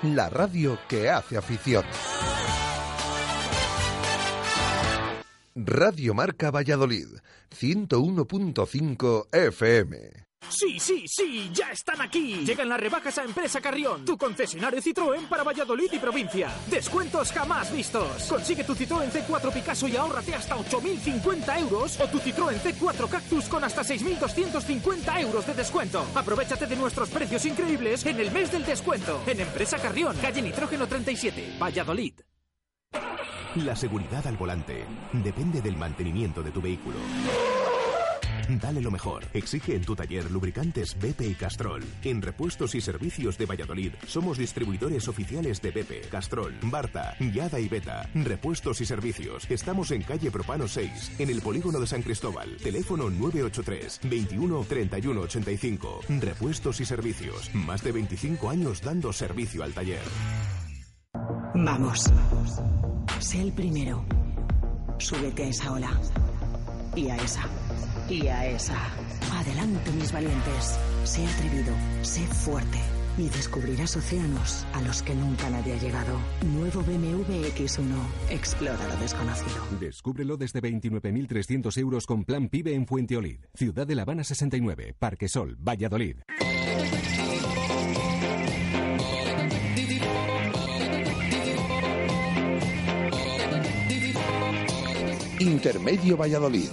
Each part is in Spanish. La radio que hace afición. Radio Marca Valladolid, 101.5 FM. ¡Sí, sí, sí! ¡Ya están aquí! Llegan las rebajas a Empresa Carrión, tu concesionario Citroën para Valladolid y provincia. Descuentos jamás vistos. Consigue tu Citroën C4 Picasso y ahórrate hasta 8.050 euros, o tu Citroën C4 Cactus con hasta 6.250 euros de descuento. Aprovechate de nuestros precios increíbles en el mes del descuento. En Empresa Carrión, calle Nitrógeno 37, Valladolid. La seguridad al volante depende del mantenimiento de tu vehículo. Dale lo mejor. Exige en tu taller lubricantes BP y Castrol. En repuestos y servicios de Valladolid somos distribuidores oficiales de BP, Castrol, Barta, Yada y Beta. Repuestos y servicios. Estamos en calle Propano 6, en el polígono de San Cristóbal. Teléfono 983-21-3185. Repuestos y servicios. Más de 25 años dando servicio al taller. Vamos. Sé el primero. Súbete a esa ola. Y a esa. Y a esa. Adelante, mis valientes. Sé atrevido, sé fuerte y descubrirás océanos a los que nunca nadie ha llegado. Nuevo BMW X1. Explora lo desconocido. Descúbrelo desde 29.300 euros con Plan PIBE en Fuenteolid, Ciudad de La Habana 69, Parque Sol, Valladolid. Intermedio Valladolid.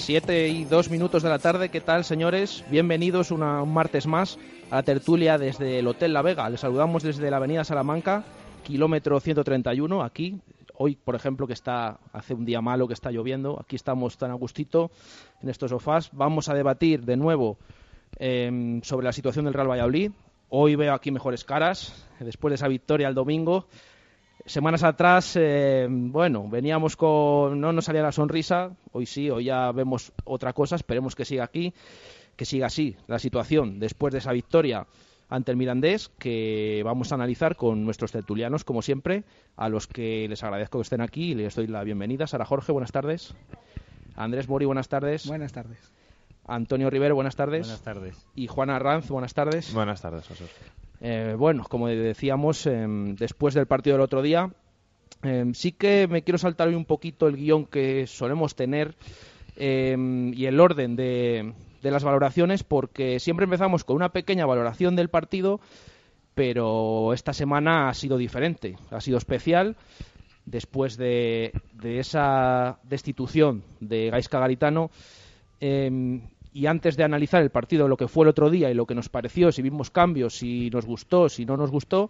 Siete y 2 minutos de la tarde. ¿Qué tal, señores? Bienvenidos un martes más a la tertulia desde el Hotel La Vega. Les saludamos desde la avenida Salamanca, kilómetro 131, aquí. Hoy, por ejemplo, que hace un día malo, que está lloviendo. Aquí estamos tan a gustito en estos sofás. Vamos a debatir de nuevo sobre la situación del Real Valladolid. Hoy veo aquí mejores caras, después de esa victoria el domingo. Semanas atrás, veníamos no nos salía la sonrisa. Hoy sí, hoy ya vemos otra cosa. Esperemos que siga aquí, que siga así la situación después de esa victoria ante el Mirandés, que vamos a analizar con nuestros tertulianos, como siempre, a los que les agradezco que estén aquí y les doy la bienvenida. Sara Jorge, buenas tardes. Andrés Mori, buenas tardes. Buenas tardes. Antonio Rivero, buenas tardes. Buenas tardes. Y Juana Arranz, buenas tardes. Buenas tardes, José. Como decíamos, después del partido del otro día, sí que me quiero saltar hoy un poquito el guión que solemos tener y el orden de las valoraciones, porque siempre empezamos con una pequeña valoración del partido, pero esta semana ha sido diferente, ha sido especial. Después de esa destitución de Gaizka Garitano, y antes de analizar el partido, lo que fue el otro día y lo que nos pareció, si vimos cambios, si nos gustó, si no nos gustó,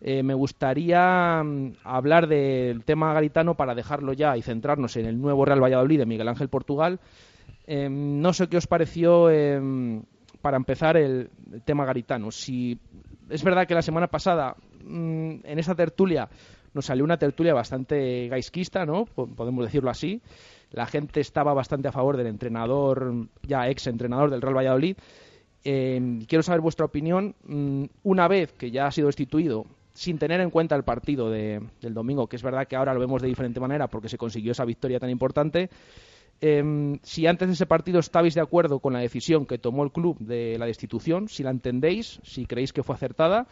me gustaría hablar del tema Garitano para dejarlo ya y centrarnos en el nuevo Real Valladolid de Miguel Ángel Portugal. No sé qué os pareció, para empezar, el tema Garitano. Si es verdad que la semana pasada, en esa tertulia, nos salió una tertulia bastante gaisquista, ¿no? Podemos decirlo así. La gente estaba bastante a favor del entrenador, ya ex-entrenador del Real Valladolid. Quiero saber vuestra opinión. Una vez que ya ha sido destituido, sin tener en cuenta el partido del domingo, que es verdad que ahora lo vemos de diferente manera porque se consiguió esa victoria tan importante, si antes de ese partido estabais de acuerdo con la decisión que tomó el club de la destitución, si la entendéis, si creéis que fue acertada,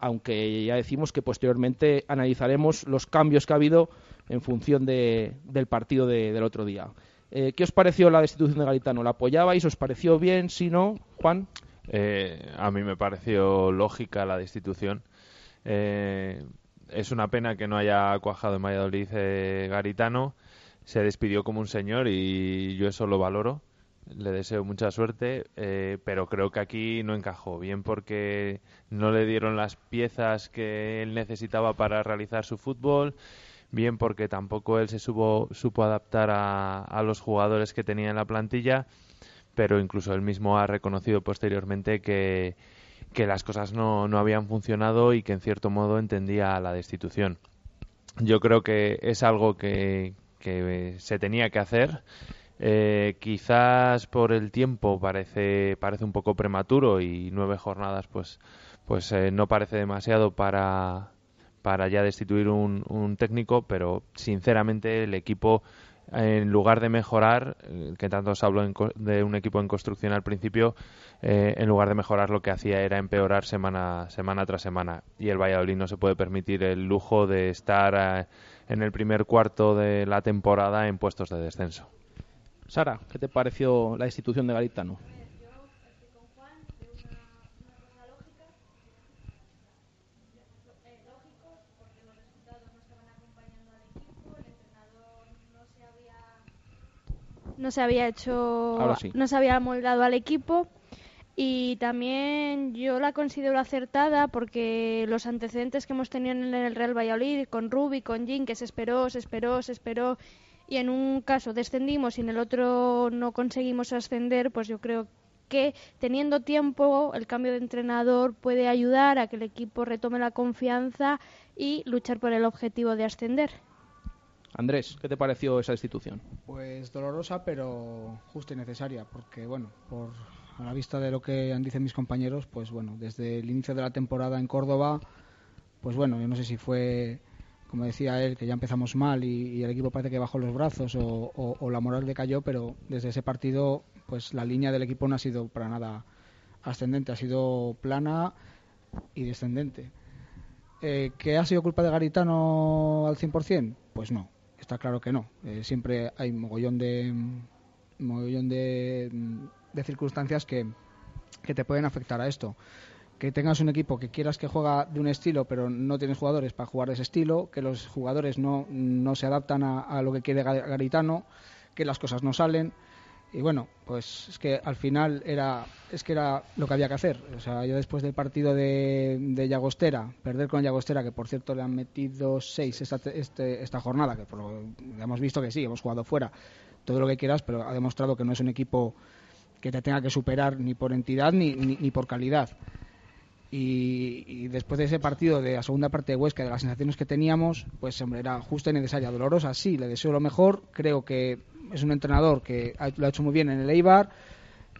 aunque ya decimos que posteriormente analizaremos los cambios que ha habido en función del partido del otro día. ¿Qué os pareció la destitución de Garitano? ¿La apoyabais? ¿Os pareció bien? Si no, Juan. A mí me pareció lógica la destitución. Es una pena que no haya cuajado en Valladolid Garitano. Se despidió como un señor y yo eso lo valoro. Le deseo mucha suerte, pero creo que aquí no encajó. Bien porque no le dieron las piezas que él necesitaba para realizar su fútbol, bien porque tampoco él se supo adaptar a los jugadores que tenía en la plantilla, pero incluso él mismo ha reconocido posteriormente que las cosas no habían funcionado y que en cierto modo entendía la destitución. Yo creo que es algo que se tenía que hacer. Quizás por el tiempo parece un poco prematuro y 9 jornadas pues no parece demasiado para ya destituir un técnico, pero sinceramente el equipo, en lugar de mejorar, que tanto se habló de un equipo en construcción al principio, en lugar de mejorar lo que hacía era empeorar semana tras semana, y el Valladolid no se puede permitir el lujo de estar en el primer cuarto de la temporada en puestos de descenso. Sara, ¿qué te pareció la destitución de Garitano? No se había amoldado al equipo, y también yo la considero acertada porque los antecedentes que hemos tenido en el Real Valladolid con Rubi, con Jin, que se esperó y en un caso descendimos y en el otro no conseguimos ascender, pues yo creo que teniendo tiempo el cambio de entrenador puede ayudar a que el equipo retome la confianza y luchar por el objetivo de ascender. Andrés, ¿qué te pareció esa destitución? Pues dolorosa, pero justa y necesaria, porque bueno, a la vista de lo que han dicho mis compañeros, pues bueno, desde el inicio de la temporada en Córdoba, pues bueno, yo no sé si fue, como decía él, que ya empezamos mal y el equipo parece que bajó los brazos o la moral decayó, pero desde ese partido pues la línea del equipo no ha sido para nada ascendente, ha sido plana y descendente. ¿Que ha sido culpa de Garitano al 100%? Pues no, está claro que no. Siempre hay mogollón de circunstancias que te pueden afectar a esto. Que tengas un equipo que quieras que juega de un estilo, pero no tienes jugadores para jugar de ese estilo, que los jugadores no se adaptan a lo que quiere Garitano, que las cosas no salen, y bueno, pues es que al final era lo que había que hacer. O sea, yo después del partido de Llagostera, perder con Llagostera, que por cierto le han metido 6 esta jornada, que por lo que hemos visto que sí, hemos jugado fuera, todo lo que quieras, pero ha demostrado que no es un equipo que te tenga que superar ni por entidad ni por calidad. Y después de ese partido, de la segunda parte de Huesca, de las sensaciones que teníamos, pues hombre, era justa y necesaria. Dolorosa, sí, le deseo lo mejor. Creo que es un entrenador que lo ha hecho muy bien en el Eibar,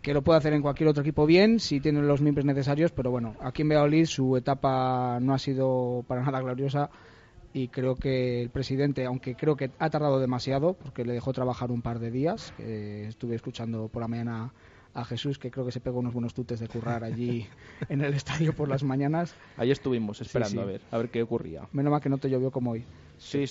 que lo puede hacer en cualquier otro equipo bien, si tiene los miembros necesarios, pero bueno, aquí en Valladolid su etapa no ha sido para nada gloriosa, y creo que el presidente, aunque creo que ha tardado demasiado, porque le dejó trabajar un par de días, que estuve escuchando por la mañana a Jesús, que creo que se pegó unos buenos tutes de currar allí en el estadio por las mañanas. Ahí estuvimos esperando, sí. a ver qué ocurría. Menos mal que no te llovió como hoy. Sí.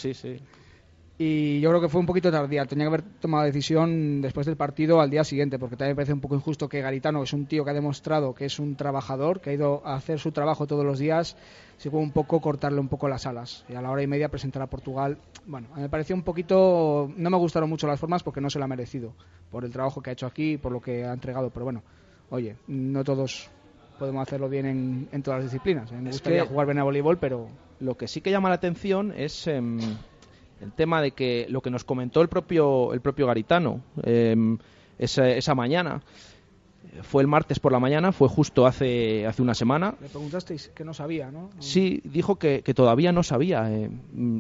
Y yo creo que fue un poquito tardía. Tenía que haber tomado decisión después del partido al día siguiente, porque también me parece un poco injusto que Garitano, que es un tío que ha demostrado que es un trabajador, que ha ido a hacer su trabajo todos los días, se fue un poco cortarle un poco las alas. Y a la hora y media presentar a Portugal, bueno, me pareció un poquito... No me gustaron mucho las formas porque no se lo ha merecido, por el trabajo que ha hecho aquí y por lo que ha entregado. Pero bueno, oye, no todos podemos hacerlo bien en todas las disciplinas. Me gustaría jugar bien a voleibol, pero... Lo que sí que llama la atención es... el tema de que lo que nos comentó el propio Garitano esa mañana, fue el martes por la mañana, fue justo hace una semana. Le preguntasteis que no sabía, ¿no? Sí, dijo que todavía no sabía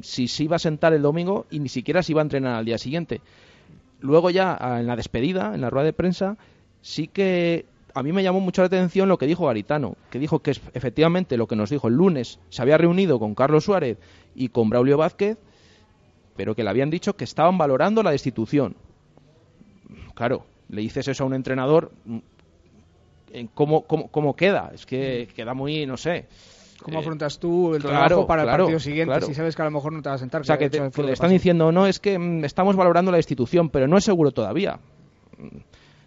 si se iba a sentar el domingo y ni siquiera se iba a entrenar al día siguiente. Luego ya en la despedida, en la rueda de prensa, sí que a mí me llamó mucho la atención lo que dijo Garitano, que dijo que efectivamente lo que nos dijo el lunes, se había reunido con Carlos Suárez y con Braulio Vázquez, pero que le habían dicho que estaban valorando la destitución. Claro, le dices eso a un entrenador, ¿cómo queda? Es que queda muy, no sé. ¿Cómo afrontas tú el trabajo para el partido siguiente si sabes que a lo mejor no te vas a sentar? O sea, que le están diciendo, no, es que estamos valorando la destitución, pero no es seguro todavía.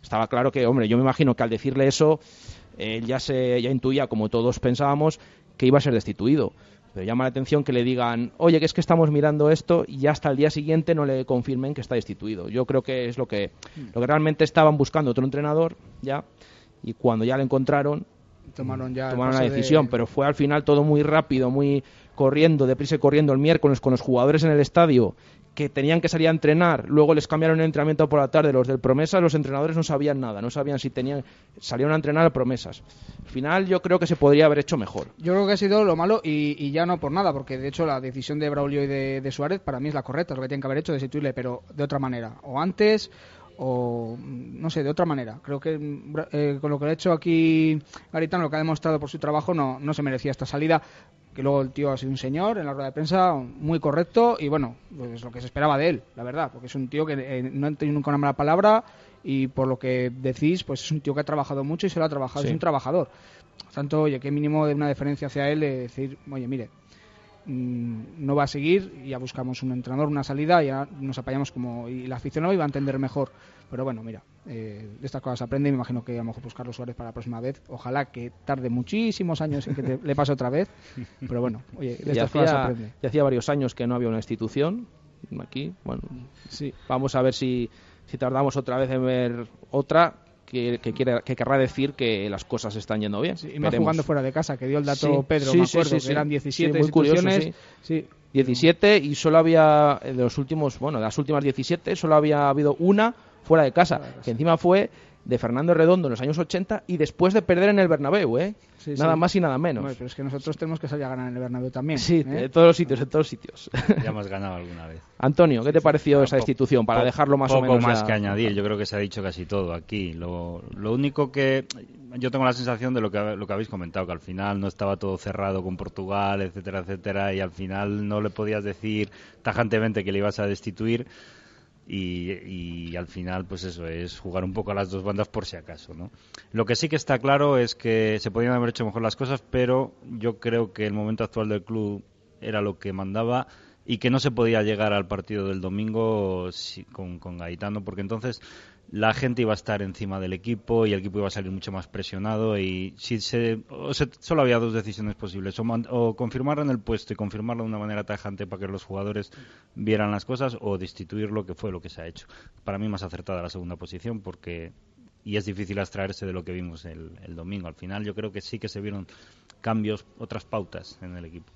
Estaba claro que, hombre, yo me imagino que al decirle eso, él ya intuía, como todos pensábamos, que iba a ser destituido. Pero llama la atención que le digan, oye, que es que estamos mirando esto, y hasta el día siguiente no le confirmen que está destituido. Yo creo que es lo que realmente estaban buscando, otro entrenador, ya, y cuando ya le encontraron, tomaron la decisión. Pero fue al final todo muy rápido, muy corriendo, deprisa y corriendo el miércoles con los jugadores en el estadio, que tenían que salir a entrenar, luego les cambiaron el entrenamiento por la tarde, los del Promesas, los entrenadores no sabían nada, no sabían si tenían, salieron a entrenar al Promesas. Al final yo creo que se podría haber hecho mejor. Yo creo que ha sido lo malo y ya no por nada, porque de hecho la decisión de Braulio y de Suárez para mí es la correcta, es lo que tienen que haber hecho, destituirle, pero de otra manera, o antes, o no sé, de otra manera. Creo que con lo que ha hecho aquí Garitano, lo que ha demostrado por su trabajo, no se merecía esta salida. Que luego el tío ha sido un señor en la rueda de prensa muy correcto y bueno, pues es lo que se esperaba de él, la verdad, porque es un tío que no ha tenido nunca una mala palabra y por lo que decís, pues es un tío que ha trabajado mucho y se lo ha trabajado, sí. Es un trabajador. Por tanto, oye, qué mínimo de una deferencia hacia él, decir, oye, mire, no va a seguir, ya buscamos un entrenador, una salida, ya nos apañamos como... Y el aficionado iba a entender mejor. Pero bueno, mira, de estas cosas aprende y me imagino que a lo mejor pues Carlos Suárez para la próxima vez. Ojalá que tarde muchísimos años en que le pase otra vez. Pero bueno, oye, de estas cosas aprende. Ya hacía varios años que no había una institución aquí. Bueno, sí, vamos a ver si tardamos otra vez en ver otra... Que querrá decir que las cosas están yendo bien. Sí, y más jugando fuera de casa, que dio el dato, sí, Pedro, sí, me acuerdo, sí, que eran 17 sí, instituciones. Curioso, sí. Sí. 17 y solo había, de las últimas 17, solo había habido una fuera de casa, que encima fue de Fernando Redondo en los años 80 y después de perder en el Bernabéu, sí, nada sí. Más y nada menos. Bueno, pero es que nosotros tenemos que salir a ganar en el Bernabéu también. Sí, en todos los sitios, en todos los sitios. Ya hemos ganado alguna vez. Antonio, ¿qué te pareció esa destitución? Para dejarlo más o menos... Poco más que añadir, yo creo que se ha dicho casi todo aquí. Lo único que... Yo tengo la sensación de lo que habéis comentado, que al final no estaba todo cerrado con Portugal, etcétera, etcétera, y al final no le podías decir tajantemente que le ibas a destituir. Y al final, pues eso, es jugar un poco a las dos bandas por si acaso, ¿no? Lo que sí que está claro es que se podían haber hecho mejor las cosas, pero yo creo que el momento actual del club era lo que mandaba y que no se podía llegar al partido del domingo con Garitano, porque entonces la gente iba a estar encima del equipo y el equipo iba a salir mucho más presionado y solo había dos decisiones posibles, o confirmarlo en el puesto y confirmarlo de una manera tajante para que los jugadores vieran las cosas, o destituirlo, que fue lo que se ha hecho. Para mí más acertada la segunda posición, porque y es difícil abstraerse de lo que vimos el domingo. Al final yo creo que sí que se vieron cambios, otras pautas en el equipo.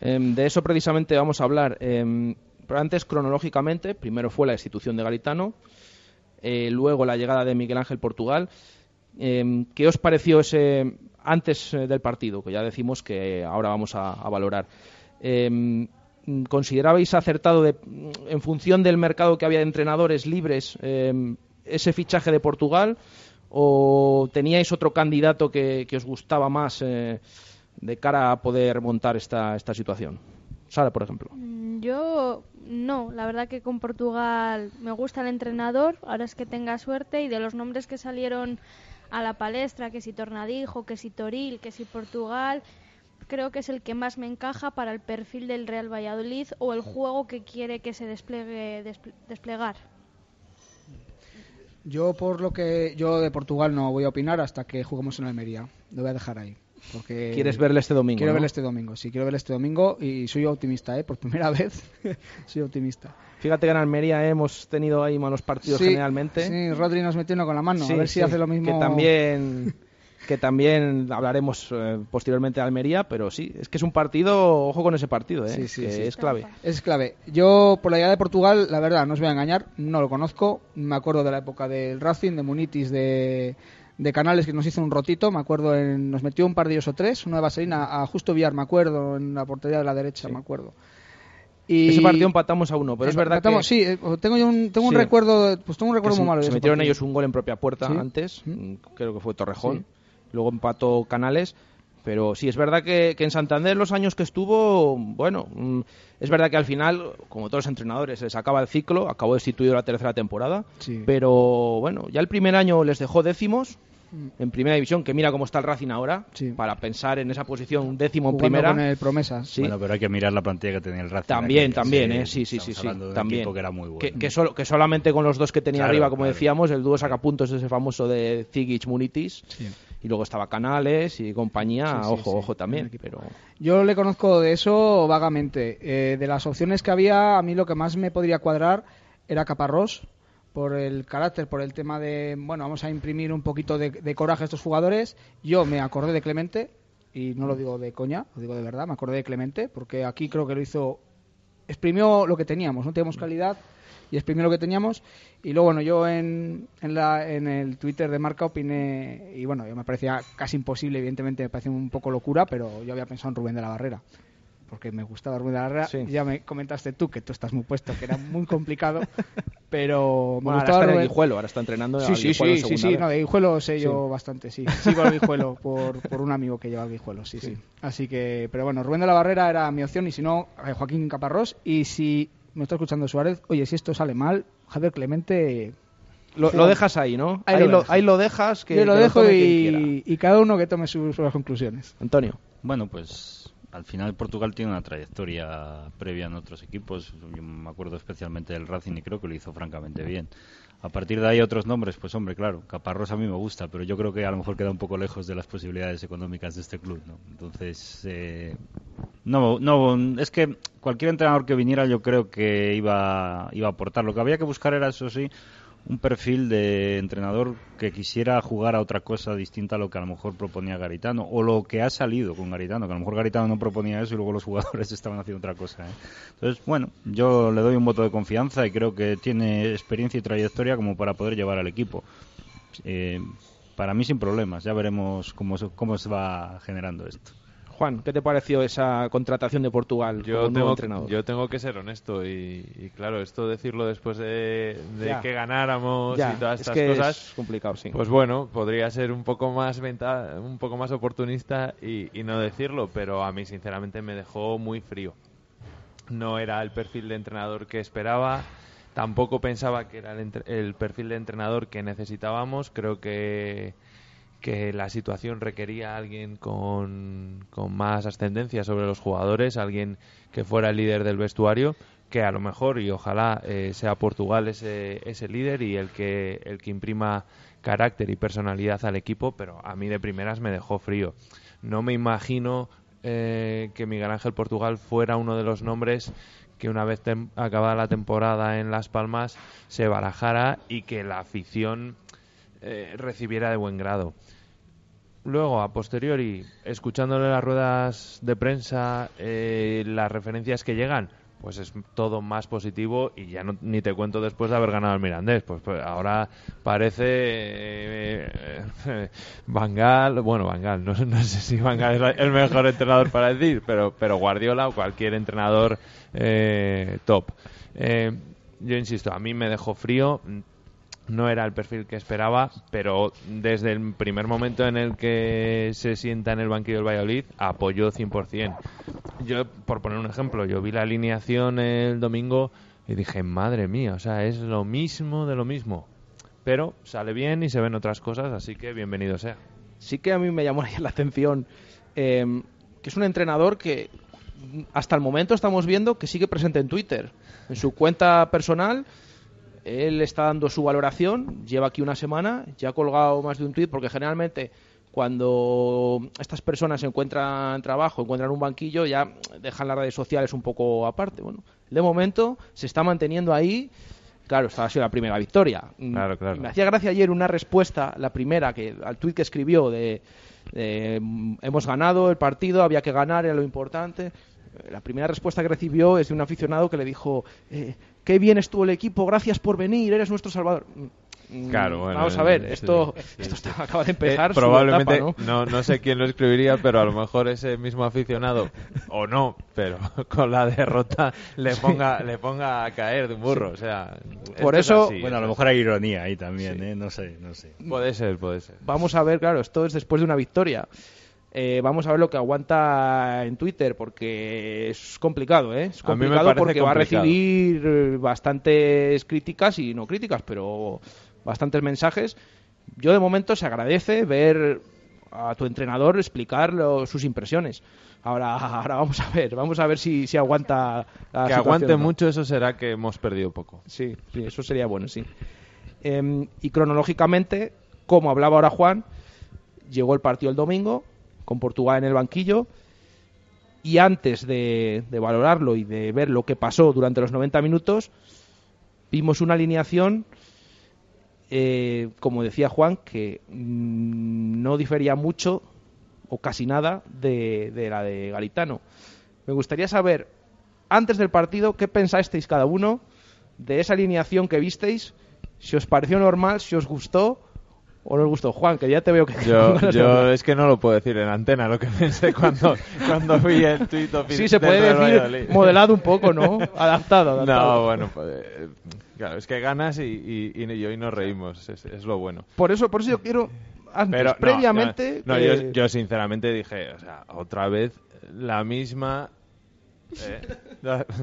De eso precisamente vamos a hablar, pero antes cronológicamente. Primero fue la destitución de Garitano, luego la llegada de Miguel Ángel Portugal. ¿Qué os pareció ese antes del partido? Que ya decimos que ahora vamos a valorar. ¿Considerabais acertado en función del mercado que había de entrenadores libres ese fichaje de Portugal? ¿O teníais otro candidato que os gustaba más de cara a poder montar esta situación? Sara, por ejemplo. Yo no, la verdad que con Portugal me gusta el entrenador, ahora es que tenga suerte, y de los nombres que salieron a la palestra, que si Tornadijo, que si Toril, que si Portugal, creo que es el que más me encaja para el perfil del Real Valladolid o el juego que quiere que se desplegar. Yo de Portugal no voy a opinar hasta que juguemos en Almería, lo voy a dejar ahí. Porque ¿quieres verle este domingo? Quiero verle este domingo, sí, quiero verle este domingo y soy optimista, por primera vez soy optimista. Fíjate que en Almería hemos tenido ahí malos partidos, sí, generalmente. Sí, Rodri nos metió uno con la mano, sí, a ver si hace lo mismo. Que también hablaremos posteriormente de Almería, pero sí, es que es un partido, ojo con ese partido, que sí, es clave. Es clave. Yo, por la llegada de Portugal, la verdad, no os voy a engañar, no lo conozco, me acuerdo de la época del Racing, de Munitis, de Canales, que nos hizo un rotito, me acuerdo, nos metió un par de ellos o tres, uno de Vaselina a Justo Villar, me acuerdo, en la portería de la derecha, sí. Me acuerdo. Y ese partido empatamos a 1, pero es verdad que... Sí, tengo un recuerdo, pues tengo un recuerdo muy malo. Se metieron ellos un gol en propia puerta, ¿sí? Antes, creo que fue Torrejón, sí. Luego empató Canales, pero sí, es verdad que en Santander los años que estuvo, bueno, es verdad que al final, como todos los entrenadores, les acaba el ciclo, acabó destituido la tercera temporada, sí. Pero bueno, ya el primer año les dejó décimos, en primera división, que mira cómo está el Racing ahora, sí. Para pensar en esa posición, un décimo jugando en primera con el Promesas, sí. Bueno, pero hay que mirar la plantilla que tenía el Racing también sí, también que era muy bueno, que solamente con los dos que tenía, claro, arriba, como decíamos, el dúo sacapuntos ese famoso de Zigic Munitis, sí. y luego estaba Canales y compañía, ojo también. Pero yo le conozco de eso vagamente. De las opciones que había, a mí lo que más me podría cuadrar era Caparrós, por el carácter, por el tema de, bueno, vamos a imprimir un poquito de coraje a estos jugadores. Yo me acordé de Clemente, y no lo digo de coña, lo digo de verdad, me acordé de Clemente, porque aquí creo que lo hizo, exprimió lo que teníamos, no teníamos calidad, y exprimió lo que teníamos. Y luego, bueno, yo en el Twitter de Marca opiné, y bueno, me parecía casi imposible, evidentemente me parecía un poco locura, pero yo había pensado en Rubén de la Barrera, porque me gustaba Rubén de la Barrera, sí. Ya me comentaste tú, que tú estás muy puesto, que era muy complicado, pero... Bueno, ahora está en el Guijuelo, ahora está entrenando al Guijuelo en segunda vez. Sí, no, de Guijuelo sé yo bastante, sí. Sigo al Guijuelo por un amigo que lleva al Guijuelo, sí. Así que, pero bueno, Rubén de la Barrera era mi opción, y si no, Joaquín Caparrós, y si me está escuchando Suárez, oye, si esto sale mal, Javier Clemente... Lo dejas ahí, ¿no? Ahí lo dejas. Que yo lo dejo y cada uno que tome sus conclusiones. Antonio. Bueno, pues... Al final Portugal tiene una trayectoria previa en otros equipos. Yo me acuerdo especialmente del Racing y creo que lo hizo francamente bien. A partir de ahí otros nombres, pues hombre, claro, Caparrós a mí me gusta, pero yo creo que a lo mejor queda un poco lejos de las posibilidades económicas de este club, ¿no? Entonces, no, es que cualquier entrenador que viniera yo creo que iba a aportar. Lo que había que buscar era, eso sí, un perfil de entrenador que quisiera jugar a otra cosa distinta a lo que a lo mejor proponía Garitano, o lo que ha salido con Garitano, que a lo mejor Garitano no proponía eso y luego los jugadores estaban haciendo otra cosa, ¿eh? Entonces, bueno, yo le doy un voto de confianza y creo que tiene experiencia y trayectoria como para poder llevar al equipo. Para mí sin problemas, ya veremos cómo se va generando esto. Juan, ¿qué te pareció esa contratación de Portugal como nuevo entrenador? Yo tengo que ser honesto y claro, esto decirlo después de que ganáramos y todas estas cosas es complicado, sí. Pues bueno, podría ser un poco más oportunista y no decirlo, pero a mí sinceramente me dejó muy frío. No era el perfil de entrenador que esperaba, tampoco pensaba que era el perfil de entrenador que necesitábamos. Creo que la situación requería a alguien con más ascendencia sobre los jugadores, alguien que fuera el líder del vestuario, que a lo mejor y ojalá sea Portugal ese líder y el que imprima carácter y personalidad al equipo, pero a mí de primeras me dejó frío. No me imagino que Miguel Ángel Portugal fuera uno de los nombres que una vez acabada la temporada en Las Palmas se barajara y que la afición recibiera de buen grado. Luego, a posteriori, escuchándole las ruedas de prensa, las referencias que llegan, pues es todo más positivo, y ya ni te cuento después de haber ganado al Mirandés, pues ahora parece Van Gaal, no sé si Van Gaal es el mejor entrenador para decir, pero Guardiola o cualquier entrenador top. Yo insisto, a mí me dejó frío. No era el perfil que esperaba, pero desde el primer momento en el que se sienta en el banquillo del Valladolid, apoyó 100%. Yo, por poner un ejemplo, yo vi la alineación el domingo y dije, madre mía, o sea, es lo mismo de lo mismo. Pero sale bien y se ven otras cosas, así que bienvenido sea. Sí que a mí me llamó la atención que es un entrenador que hasta el momento estamos viendo que sigue presente en Twitter, en su cuenta personal. Él está dando su valoración, lleva aquí una semana, ya ha colgado más de un tuit, porque generalmente cuando estas personas encuentran trabajo, encuentran un banquillo, ya dejan las redes sociales un poco aparte. Bueno, de momento se está manteniendo ahí. Claro, esta ha sido la primera victoria. Claro. Y me hacía gracia ayer una respuesta, la primera, al tuit que escribió de hemos ganado el partido, había que ganar, era lo importante. La primera respuesta que recibió es de un aficionado que le dijo qué bien estuvo el equipo, gracias por venir, eres nuestro salvador. Claro, bueno, vamos a ver, esto está, acaba de empezar. Probablemente etapa, no sé quién lo escribiría, pero a lo mejor ese mismo aficionado, o no, pero con la derrota le ponga a caer de un burro. Sí. O sea, por eso, es así, bueno, a lo mejor hay ironía ahí también, sí. No sé. Puede ser. Vamos a ver, claro, esto es después de una victoria. Vamos a ver lo que aguanta en Twitter, porque es complicado, ¿eh? Es complicado porque va a recibir bastantes críticas y no críticas, pero bastantes mensajes. Yo, de momento, se agradece ver a tu entrenador explicar sus impresiones. Ahora vamos a ver si aguanta la que aguante, ¿no? Mucho, eso será que hemos perdido poco. Sí, eso sería bueno, sí. Y cronológicamente, como hablaba ahora Juan, llegó el partido el domingo, con Portugal en el banquillo, y antes de valorarlo y de ver lo que pasó durante los 90 minutos, vimos una alineación, como decía Juan, que no difería mucho o casi nada de la de Garitano. Me gustaría saber, antes del partido, qué pensasteis cada uno de esa alineación que visteis, si os pareció normal, si os gustó o no os gustó. Juan, que ya te veo que... Yo es que no lo puedo decir en antena lo que pensé cuando vi el tuit oficial. Sí, se puede decir modelado un poco, ¿no? Adaptado. No, bueno, pues, claro, es que ganas y hoy nos reímos, es lo bueno. Por eso yo quiero... Antes, pero, previamente... Yo sinceramente dije, o sea, otra vez la misma...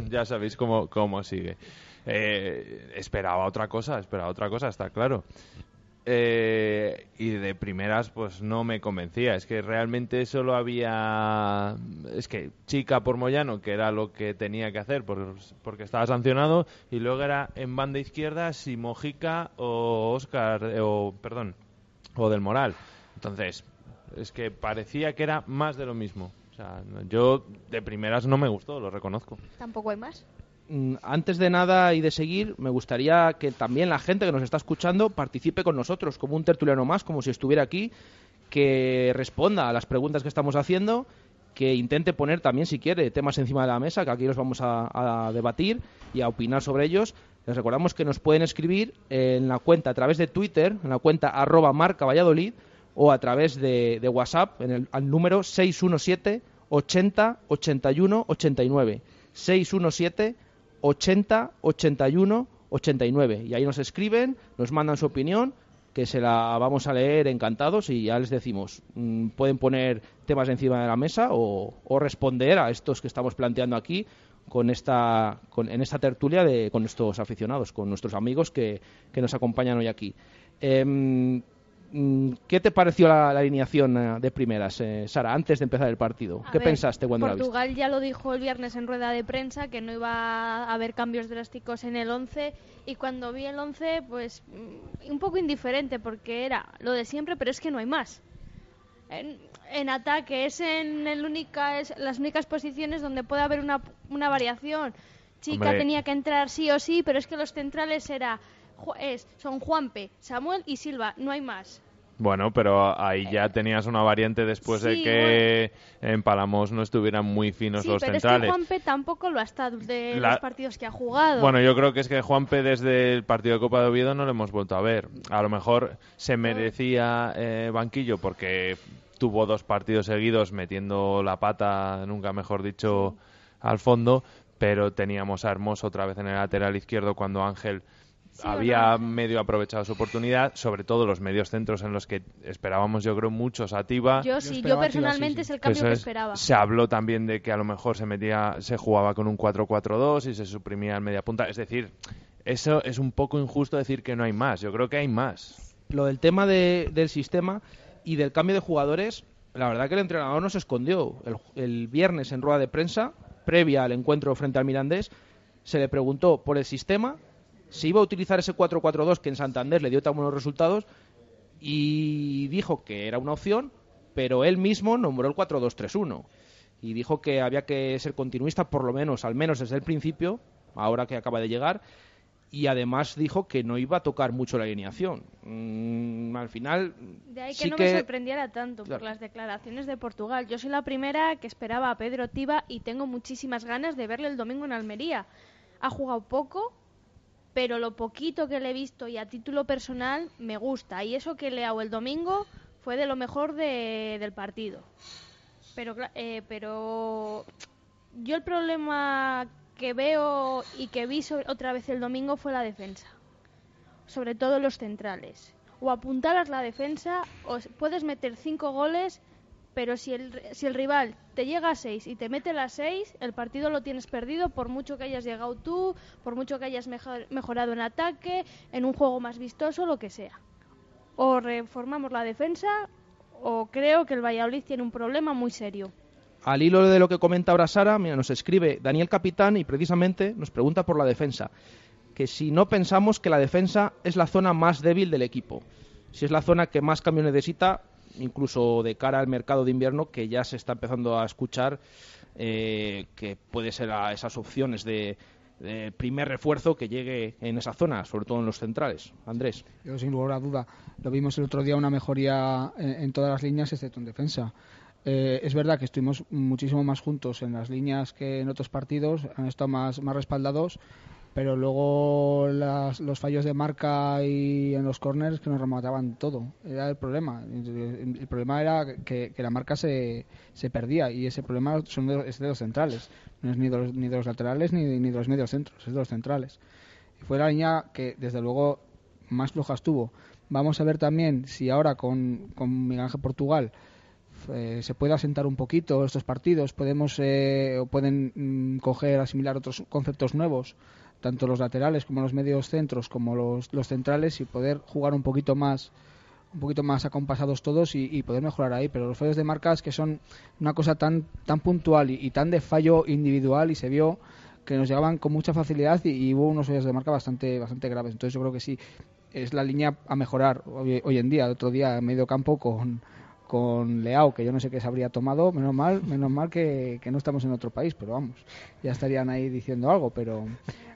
ya sabéis cómo sigue. Esperaba otra cosa, está claro. Y de primeras, pues no me convencía. Es que realmente solo había... Es que Chica por Moyano, que era lo que tenía que hacer porque estaba sancionado, y luego era en banda izquierda si Mojica o Oscar, o del Moral. Entonces, es que parecía que era más de lo mismo. O sea, yo de primeras no me gustó, lo reconozco. ¿Tampoco hay más? Antes de nada y de seguir, me gustaría que también la gente que nos está escuchando participe con nosotros, como un tertuliano más, como si estuviera aquí, que responda a las preguntas que estamos haciendo, que intente poner también, si quiere, temas encima de la mesa, que aquí los vamos a debatir y a opinar sobre ellos. Les recordamos que nos pueden escribir en la cuenta a través de Twitter, en la cuenta @marcavalladolid, o a través de WhatsApp al número 617 80 81 89. 617 80 81 89. Y ahí nos escriben, nos mandan su opinión, que se la vamos a leer encantados, y ya les decimos, pueden poner temas encima de la mesa o responder a estos que estamos planteando aquí, en esta tertulia con nuestros aficionados, con nuestros amigos que nos acompañan hoy aquí. ¿Qué te pareció la alineación de primeras, Sara, antes de empezar el partido? ¿Qué pensaste cuando la viste? Portugal ya lo dijo el viernes en rueda de prensa, que no iba a haber cambios drásticos en el 11, y cuando vi el 11, pues un poco indiferente, porque era lo de siempre, pero es que no hay más. En ataque las únicas posiciones donde puede haber una variación. Chica tenía que entrar sí o sí, pero es que los centrales son Juanpe, Samuel y Silva, no hay más. Bueno, pero ahí ya tenías una variante después de que en Palamos no estuvieran muy finos los centrales. Sí, pero es que Juanpe tampoco lo ha estado de los partidos que ha jugado. Bueno, yo creo que es que Juanpe desde el partido de Copa de Oviedo no lo hemos vuelto a ver. A lo mejor se merecía banquillo porque tuvo dos partidos seguidos metiendo la pata, nunca mejor dicho, al fondo, pero teníamos a Hermoso otra vez en el lateral izquierdo cuando Ángel... había medio aprovechado su oportunidad, sobre todo los medios centros en los que esperábamos, yo creo, muchos a Tiba. Yo personalmente es el cambio que esperaba. Se habló también de que a lo mejor se jugaba con un 4-4-2 y se suprimía el media punta. Es decir, eso es un poco injusto decir que no hay más. Yo creo que hay más. Lo del tema del sistema y del cambio de jugadores, la verdad que el entrenador no se escondió. El viernes en rueda de prensa, previa al encuentro frente al Mirandés, se le preguntó por el sistema, se iba a utilizar ese 4-4-2 que en Santander le dio tan buenos resultados, y dijo que era una opción, pero él mismo nombró el 4-2-3-1 y dijo que había que ser continuista por lo menos, al menos desde el principio, ahora que acaba de llegar, y además dijo que no iba a tocar mucho la alineación. Al final... De ahí que sí no me sorprendiera tanto, claro, por las declaraciones de Portugal. Yo soy la primera que esperaba a Pedro Tiba y tengo muchísimas ganas de verle el domingo en Almería. Ha jugado poco, pero lo poquito que le he visto y a título personal me gusta. Y eso que Leao el domingo fue de lo mejor del partido. Pero yo el problema que veo y que vi otra vez el domingo fue la defensa. Sobre todo los centrales. O apuntalas la defensa, o puedes meter 5 goles, pero si el rival te llega a 6 y te mete las 6, el partido lo tienes perdido, por mucho que hayas llegado tú, por mucho que hayas mejorado en ataque, en un juego más vistoso, lo que sea. O reformamos la defensa, o creo que el Valladolid tiene un problema muy serio. Al hilo de lo que comenta ahora Sara, mira, nos escribe Daniel Capitán y precisamente nos pregunta por la defensa. Que si no pensamos que la defensa es la zona más débil del equipo, si es la zona que más cambios necesita... incluso de cara al mercado de invierno, que ya se está empezando a escuchar que puede ser a esas opciones de primer refuerzo que llegue en esa zona, sobre todo en los centrales. Andrés. Yo sin lugar a duda, lo vimos el otro día, una mejoría en todas las líneas excepto en defensa. Es verdad que estuvimos muchísimo más juntos en las líneas que en otros partidos, han estado más respaldados, pero luego los fallos de marca y en los corners que nos remataban todo, era el problema. El problema era que la marca se perdía, y ese problema es de los centrales, no es ni de los laterales ni de los medios centros, es de los centrales. Y fue la línea que desde luego más floja estuvo. Vamos a ver también si ahora con Miguel Ángel Portugal se puede asentar un poquito estos partidos, pueden coger, asimilar otros conceptos nuevos, tanto los laterales como los medios centros como los centrales, y poder jugar un poquito más acompasados todos y poder mejorar ahí. Pero los fallos de marcas, que son una cosa tan puntual y tan de fallo individual, y se vio que nos llegaban con mucha facilidad y hubo unos fallos de marca bastante graves. Entonces yo creo que sí, es la línea a mejorar hoy en día. El otro día en medio campo con Leao, que yo no sé qué se habría tomado, menos mal que no estamos en otro país, pero vamos, ya estarían ahí diciendo algo. Pero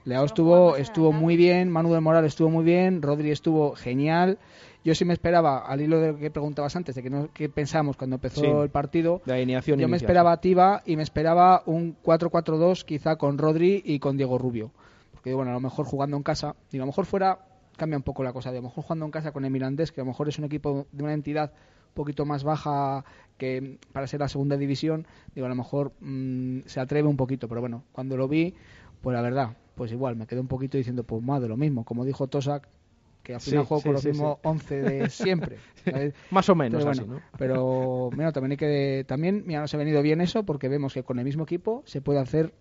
Leao estuvo muy bien, Manu del Moral estuvo muy bien, Rodri estuvo genial. Yo sí me esperaba, al hilo de lo que preguntabas antes, de qué pensamos cuando empezó el partido, la alineación yo inicial. Me esperaba a Tiba y me esperaba un 4-4-2 quizá con Rodri y con Diego Rubio, porque bueno, a lo mejor jugando en casa, y a lo mejor fuera cambia un poco la cosa, a lo mejor jugando en casa con el Mirandés, que a lo mejor es un equipo de una entidad un poquito más baja que para ser la segunda división, digo, a lo mejor se atreve un poquito. Pero bueno, cuando lo vi, pues la verdad, pues igual me quedé un poquito diciendo, pues más de lo mismo, como dijo Tosak, que al final juego con los mismos 11 de siempre. Más o menos. Entonces, bueno, así, ¿no? Pero mira, también mira, nos ha venido bien eso, porque vemos que con el mismo equipo se puede hacer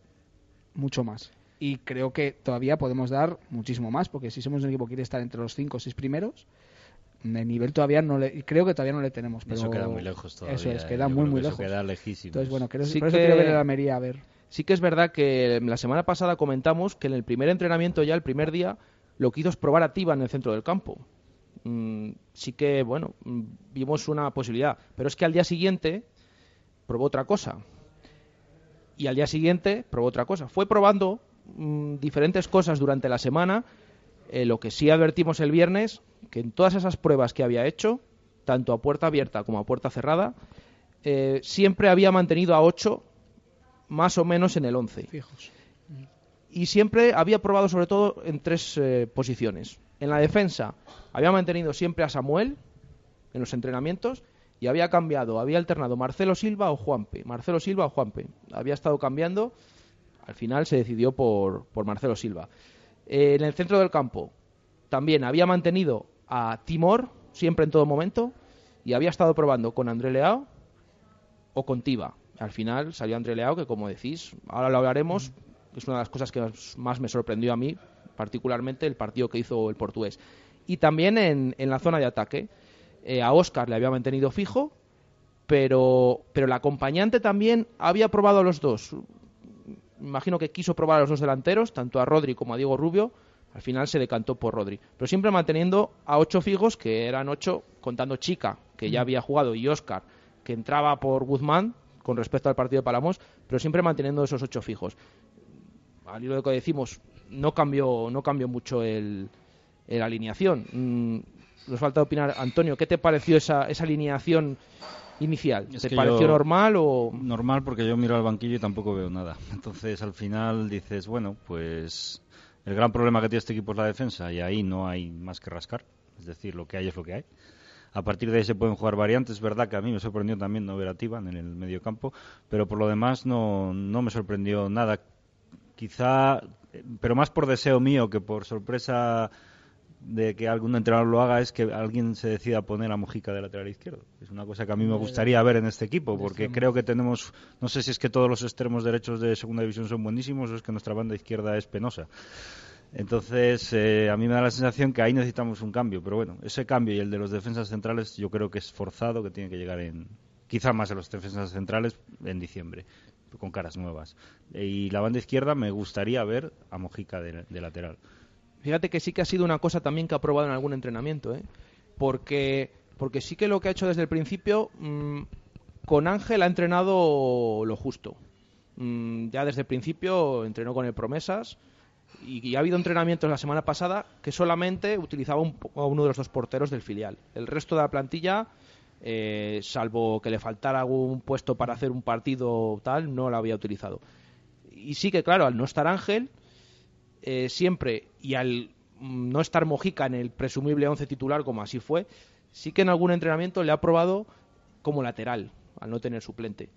mucho más, y creo que todavía podemos dar muchísimo más, porque si somos un equipo que quiere estar entre los 5 o 6 primeros, el nivel todavía no le tenemos, pero eso queda muy lejos todavía. Eso es, queda muy lejos. Queda lejísimo. Entonces, bueno, por eso quiero ver el Almería, a ver. Sí que es verdad que la semana pasada comentamos que en el primer entrenamiento, ya el primer día, lo que hizo es probar a Tiba en el centro del campo. Sí que, bueno, vimos una posibilidad, pero es que al día siguiente probó otra cosa. Y al día siguiente probó otra cosa. Fue probando diferentes cosas durante la semana. Lo que sí advertimos el viernes, que en todas esas pruebas que había hecho, tanto a puerta abierta como a puerta cerrada, siempre había mantenido a 8 más o menos en el 11. Fijos. Y siempre había probado sobre todo en 3 posiciones. En la defensa había mantenido siempre a Samuel en los entrenamientos, y había cambiado, había alternado Marcelo Silva o Juanpe. Había estado cambiando, al final se decidió por Marcelo Silva. En el centro del campo también había mantenido a Timor siempre en todo momento, y había estado probando con André Leao o con Tiba. Al final salió André Leao, que como decís, ahora lo hablaremos, es una de las cosas que más me sorprendió a mí, particularmente el partido que hizo el portugués. Y también en la zona de ataque, a Oscar le había mantenido fijo, pero el acompañante también había probado a los dos. Imagino que quiso probar a los dos delanteros, tanto a Rodri como a Diego Rubio. Al final se decantó por Rodri, pero siempre manteniendo a 8 fijos, que eran 8 contando Chica, que ya había jugado, y Oscar, que entraba por Guzmán con respecto al partido de Palamos, pero siempre manteniendo esos 8 fijos. Al hilo de lo que decimos, no cambió mucho la alineación. Nos falta opinar. Antonio, ¿qué te pareció esa alineación inicial? ¿Te pareció normal o...? Normal, porque yo miro al banquillo y tampoco veo nada. Entonces, al final dices, bueno, pues el gran problema que tiene este equipo es la defensa, y ahí no hay más que rascar. Es decir, lo que hay es lo que hay. A partir de ahí se pueden jugar variantes. Es verdad que a mí me sorprendió también no ver a Tiban en el medio campo, pero por lo demás no me sorprendió nada. Quizá, pero más por deseo mío que por sorpresa de que algún entrenador lo haga, es que alguien se decida poner a Mojica de lateral izquierdo. Es una cosa que a mí me gustaría ver en este equipo, porque creo que tenemos, no sé si es que todos los extremos derechos de segunda división son buenísimos, o es que nuestra banda izquierda es penosa. Entonces, a mí me da la sensación que ahí necesitamos un cambio, pero bueno, ese cambio y el de los defensas centrales yo creo que es forzado, que tiene que llegar quizá más a los defensas centrales en diciembre, con caras nuevas. Y la banda izquierda me gustaría ver a Mojica de lateral. Fíjate que sí que ha sido una cosa también que ha probado en algún entrenamiento, porque porque sí que lo que ha hecho desde el principio, con Ángel ha entrenado lo justo. Ya desde el principio entrenó con el Promesas, y ha habido entrenamientos la semana pasada que solamente utilizaba a uno de los dos porteros del filial. El resto de la plantilla, salvo que le faltara algún puesto para hacer un partido tal, no la había utilizado. Y sí que, claro, al no estar Ángel siempre, y al no estar Mojica en el presumible 11 titular, como así fue, sí que en algún entrenamiento le ha probado como lateral, al no tener suplente.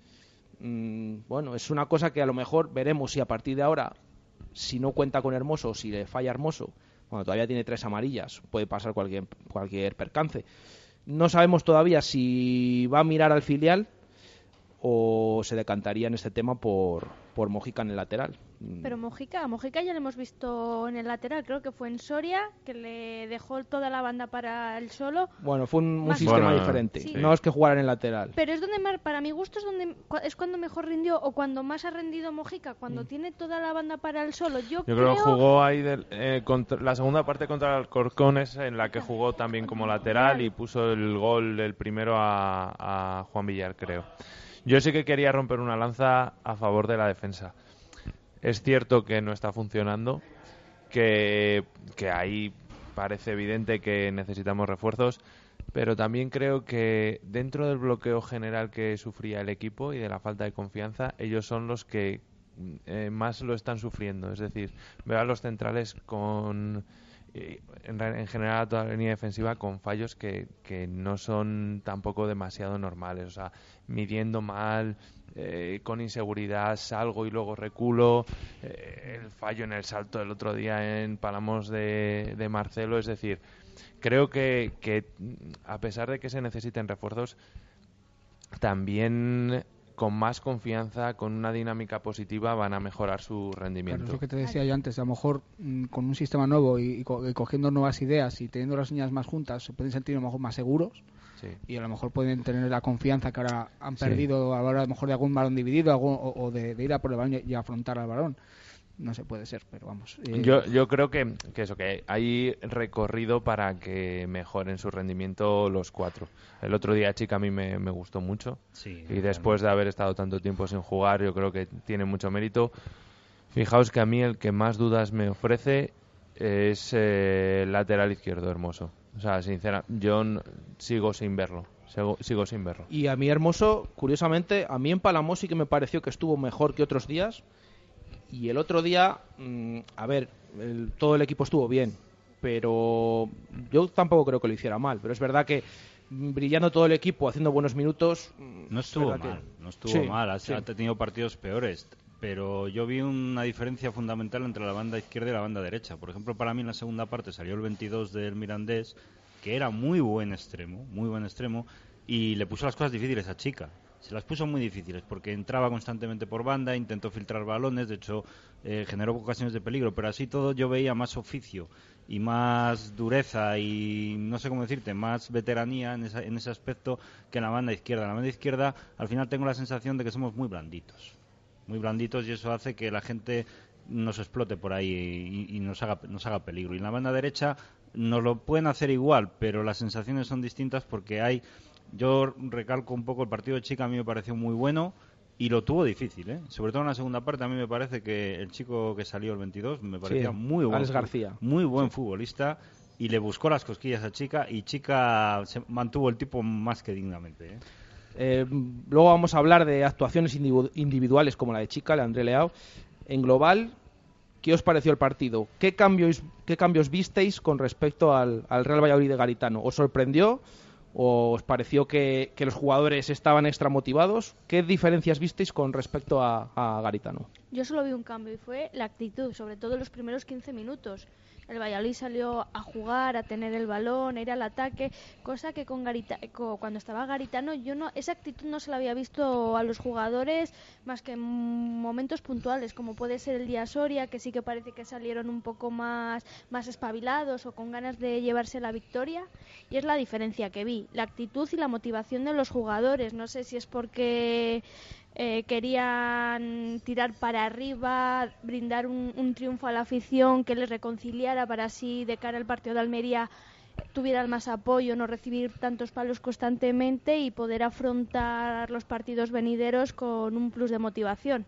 Bueno, es una cosa que a lo mejor veremos si a partir de ahora, si no cuenta con Hermoso, si le falla Hermoso, bueno, todavía tiene 3 amarillas, puede pasar cualquier percance. No sabemos todavía si va a mirar al filial o se decantaría en este tema por Mojica en el lateral. Pero Mojica ya lo hemos visto en el lateral, creo que fue en Soria, que le dejó toda la banda para él solo. Bueno, fue un sistema diferente, sí. No es que jugara en el lateral. Pero es donde más, para mi gusto, es cuando mejor rindió o cuando más ha rendido Mojica, cuando tiene toda la banda para él solo. Yo creo que jugó ahí la segunda parte contra el Alcorcón, es en la que jugó también como lateral y puso el gol del primero a Juan Villar, creo. Yo sí que quería romper una lanza a favor de la defensa. Es cierto que no está funcionando, que ahí parece evidente que necesitamos refuerzos, pero también creo que dentro del bloqueo general que sufría el equipo y de la falta de confianza, ellos son los que más lo están sufriendo. Es decir, veo a los centrales con... en general toda la línea defensiva con fallos que no son tampoco demasiado normales, o sea, midiendo mal, con inseguridad, salgo y luego reculo, el fallo en el salto del otro día en Palamos de Marcelo. Es decir, creo que a pesar de que se necesiten refuerzos, también con más confianza, con una dinámica positiva, van a mejorar su rendimiento. Pero es lo que te decía yo antes, a lo mejor con un sistema nuevo y cogiendo nuevas ideas y teniendo las líneas más juntas, se pueden sentir a lo mejor más seguros, sí. Y a lo mejor pueden tener la confianza que ahora han perdido, sí. A la hora de algún balón dividido o de ir a por el balón y afrontar al balón. No se puede ser, pero vamos. Yo creo que eso, que hay recorrido para que mejoren su rendimiento los 4. El otro día Chica a mí me gustó mucho. Sí, y después de haber estado tanto tiempo sin jugar, yo creo que tiene mucho mérito. Fijaos que a mí el que más dudas me ofrece es el lateral izquierdo, Hermoso. O sea, sincera, yo sigo sin verlo. Sigo sin verlo. Y a mí Hermoso, curiosamente, a mí en Palamos sí que me pareció que estuvo mejor que otros días. Y el otro día, a ver, todo el equipo estuvo bien, pero yo tampoco creo que lo hiciera mal. Pero es verdad que brillando todo el equipo, haciendo buenos minutos... No estuvo mal, ha tenido partidos peores. Pero yo vi una diferencia fundamental entre la banda izquierda y la banda derecha. Por ejemplo, para mí en la segunda parte salió el 22 del Mirandés, que era muy buen extremo, y le puso las cosas difíciles a Chica. Se las puso muy difíciles porque entraba constantemente por banda, intentó filtrar balones, de hecho generó ocasiones de peligro, pero así todo yo veía más oficio y más dureza y no sé cómo decirte, más veteranía en ese aspecto que en la banda izquierda. En la banda izquierda al final tengo la sensación de que somos muy blanditos y eso hace que la gente nos explote por ahí y nos haga peligro. Y en la banda derecha nos lo pueden hacer igual, pero las sensaciones son distintas porque hay... Yo recalco un poco el partido de Chica, a mí me pareció muy bueno y lo tuvo difícil, ¿eh? Sobre todo en la segunda parte, a mí me parece que el chico que salió el 22 me parecía muy bueno, Alex García. Muy buen futbolista y le buscó las cosquillas a Chica y Chica se mantuvo el tipo más que dignamente, ¿eh? Luego vamos a hablar de actuaciones individuales como la de Chica, la de André Leao. En global, ¿qué os pareció el partido? ¿Qué cambios visteis con respecto al Real Valladolid de Garitano? ¿Os sorprendió? ¿O os pareció que los jugadores estaban extra motivados? ¿Qué diferencias visteis con respecto a Garitano? Yo solo vi un cambio y fue la actitud, sobre todo en los primeros 15 minutos. El Valladolid salió a jugar, a tener el balón, a ir al ataque, cosa que cuando estaba Garitano esa actitud no se la había visto a los jugadores más que en momentos puntuales, como puede ser el día Soria, que sí que parece que salieron un poco más espabilados o con ganas de llevarse la victoria, y es la diferencia que vi, la actitud y la motivación de los jugadores. No sé si es porque... querían tirar para arriba, brindar un triunfo a la afición que les reconciliara para así de cara al partido de Almería tuvieran más apoyo, no recibir tantos palos constantemente y poder afrontar los partidos venideros con un plus de motivación.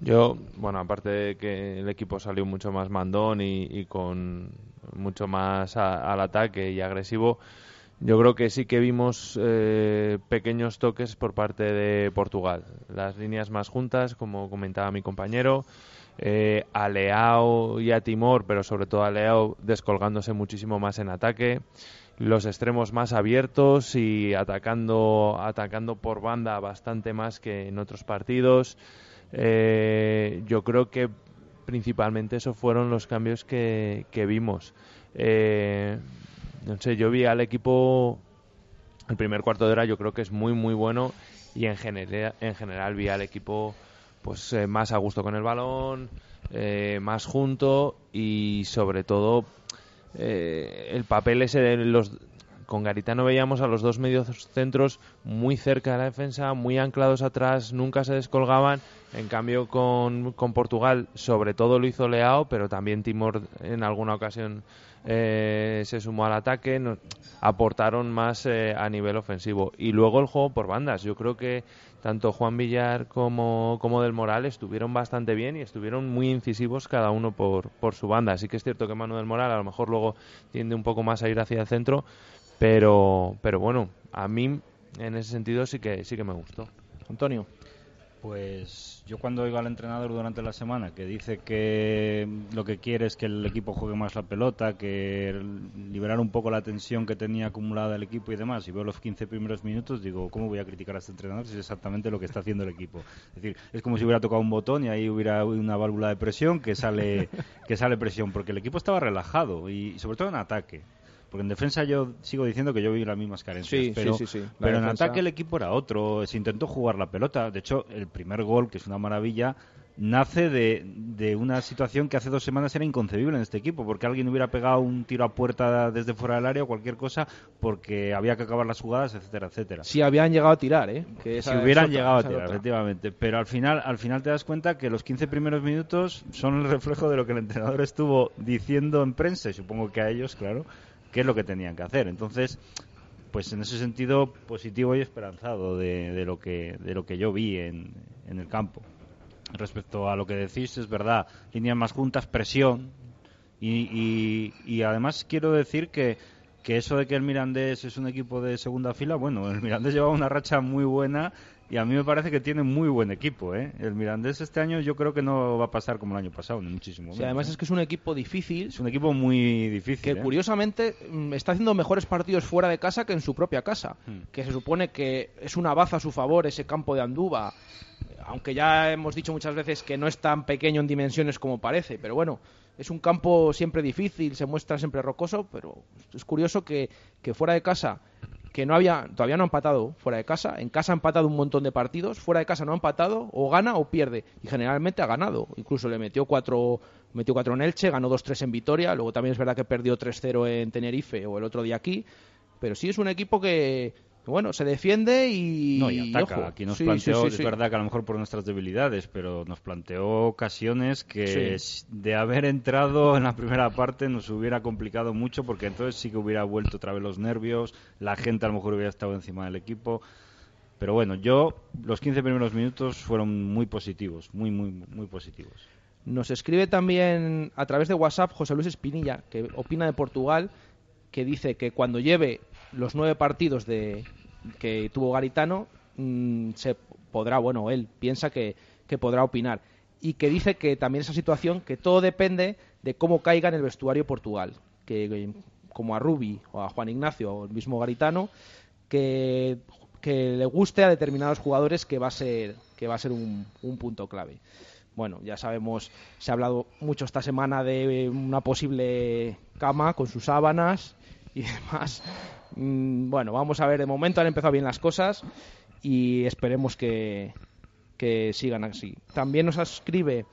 Yo, bueno, aparte de que el equipo salió mucho más mandón y con mucho más al ataque y agresivo, yo creo que sí que vimos pequeños toques por parte de Portugal. Las líneas más juntas, como comentaba mi compañero, a Leao y a Timor, pero sobre todo a Leao descolgándose muchísimo más en ataque, los extremos más abiertos y atacando por banda bastante más que en otros partidos. Yo creo que principalmente esos fueron los cambios que vimos. No sé, yo vi al equipo el primer cuarto de hora, yo creo que es muy muy bueno, y en general vi al equipo pues más a gusto con el balón, más junto, y sobre todo el papel ese de los... Con Garitano veíamos a los dos mediocentros muy cerca de la defensa, muy anclados atrás, nunca se descolgaban. En cambio con Portugal sobre todo lo hizo Leao, pero también Timor en alguna ocasión se sumó al ataque, aportaron más a nivel ofensivo. Y luego el juego por bandas, yo creo que tanto Juan Villar como Del Moral estuvieron bastante bien y estuvieron muy incisivos cada uno por su banda. Así que es cierto que Manu Del Moral a lo mejor luego tiende un poco más a ir hacia el centro, pero bueno, a mí en ese sentido sí que me gustó. Antonio. Pues yo cuando oigo al entrenador durante la semana que dice que lo que quiere es que el equipo juegue más la pelota, que liberar un poco la tensión que tenía acumulada el equipo y demás, y veo los 15 primeros minutos, digo, ¿cómo voy a criticar a este entrenador si es exactamente lo que está haciendo el equipo? Es decir, es como si hubiera tocado un botón y ahí hubiera una válvula de presión que sale presión, porque el equipo estaba relajado y sobre todo en ataque. Porque en defensa yo sigo diciendo que yo vi las mismas carencias, sí. Pero en ataque el equipo era otro, se intentó jugar la pelota. De hecho, el primer gol, que es una maravilla, nace de una situación que hace 2 semanas era inconcebible en este equipo, porque alguien hubiera pegado un tiro a puerta desde fuera del área o cualquier cosa, porque había que acabar las jugadas, etcétera, etcétera. Si habían llegado a tirar, efectivamente. Pero al final te das cuenta que los 15 primeros minutos son el reflejo de lo que el entrenador estuvo diciendo en prensa, y supongo que a ellos, claro, qué es lo que tenían que hacer. Entonces, pues en ese sentido, positivo y esperanzado de lo que yo vi en el campo. Respecto a lo que decís, es verdad, líneas más juntas, presión, y además quiero decir que eso de que el Mirandés es un equipo de segunda fila, bueno, el Mirandés lleva una racha muy buena y a mí me parece que tiene muy buen equipo, ¿eh? El Mirandés este año yo creo que no va a pasar como el año pasado, ni muchísimo menos. Sí, además es que es un equipo difícil. Es un equipo muy difícil. Que curiosamente está haciendo mejores partidos fuera de casa que en su propia casa. Que se supone que es una baza a su favor ese campo de Anduba. Aunque ya hemos dicho muchas veces que no es tan pequeño en dimensiones como parece. Pero bueno, es un campo siempre difícil, se muestra siempre rocoso. Pero es curioso que fuera de casa... que todavía no ha empatado fuera de casa, en casa ha empatado un montón de partidos, fuera de casa no ha empatado, o gana o pierde, y generalmente ha ganado, incluso le metió cuatro en Elche, ganó 2-3 en Vitoria, luego también es verdad que perdió 3-0 en Tenerife o el otro día aquí, pero sí es un equipo que bueno, se defiende y ataca. Ojo. Aquí nos planteó, es verdad que a lo mejor por nuestras debilidades, pero nos planteó ocasiones que de haber entrado en la primera parte nos hubiera complicado mucho, porque entonces sí que hubiera vuelto otra vez los nervios, la gente a lo mejor hubiera estado encima del equipo. Pero bueno, los 15 primeros minutos fueron muy positivos, muy, muy, muy positivos. Nos escribe también a través de WhatsApp José Luis Espinilla, que opina de Portugal, que dice que cuando lleve los 9 partidos que tuvo Garitano, se podrá, bueno, él piensa que podrá opinar, y que dice que también esa situación, que todo depende de cómo caiga en el vestuario Portugal, que como a Rubi o a Juan Ignacio o el mismo Garitano, que le guste a determinados jugadores, que va a ser un punto clave. Bueno, ya sabemos, se ha hablado mucho esta semana de una posible cama con sus sábanas y demás. Bueno, vamos a ver, de momento han empezado bien las cosas y esperemos que sigan así. También nos escribe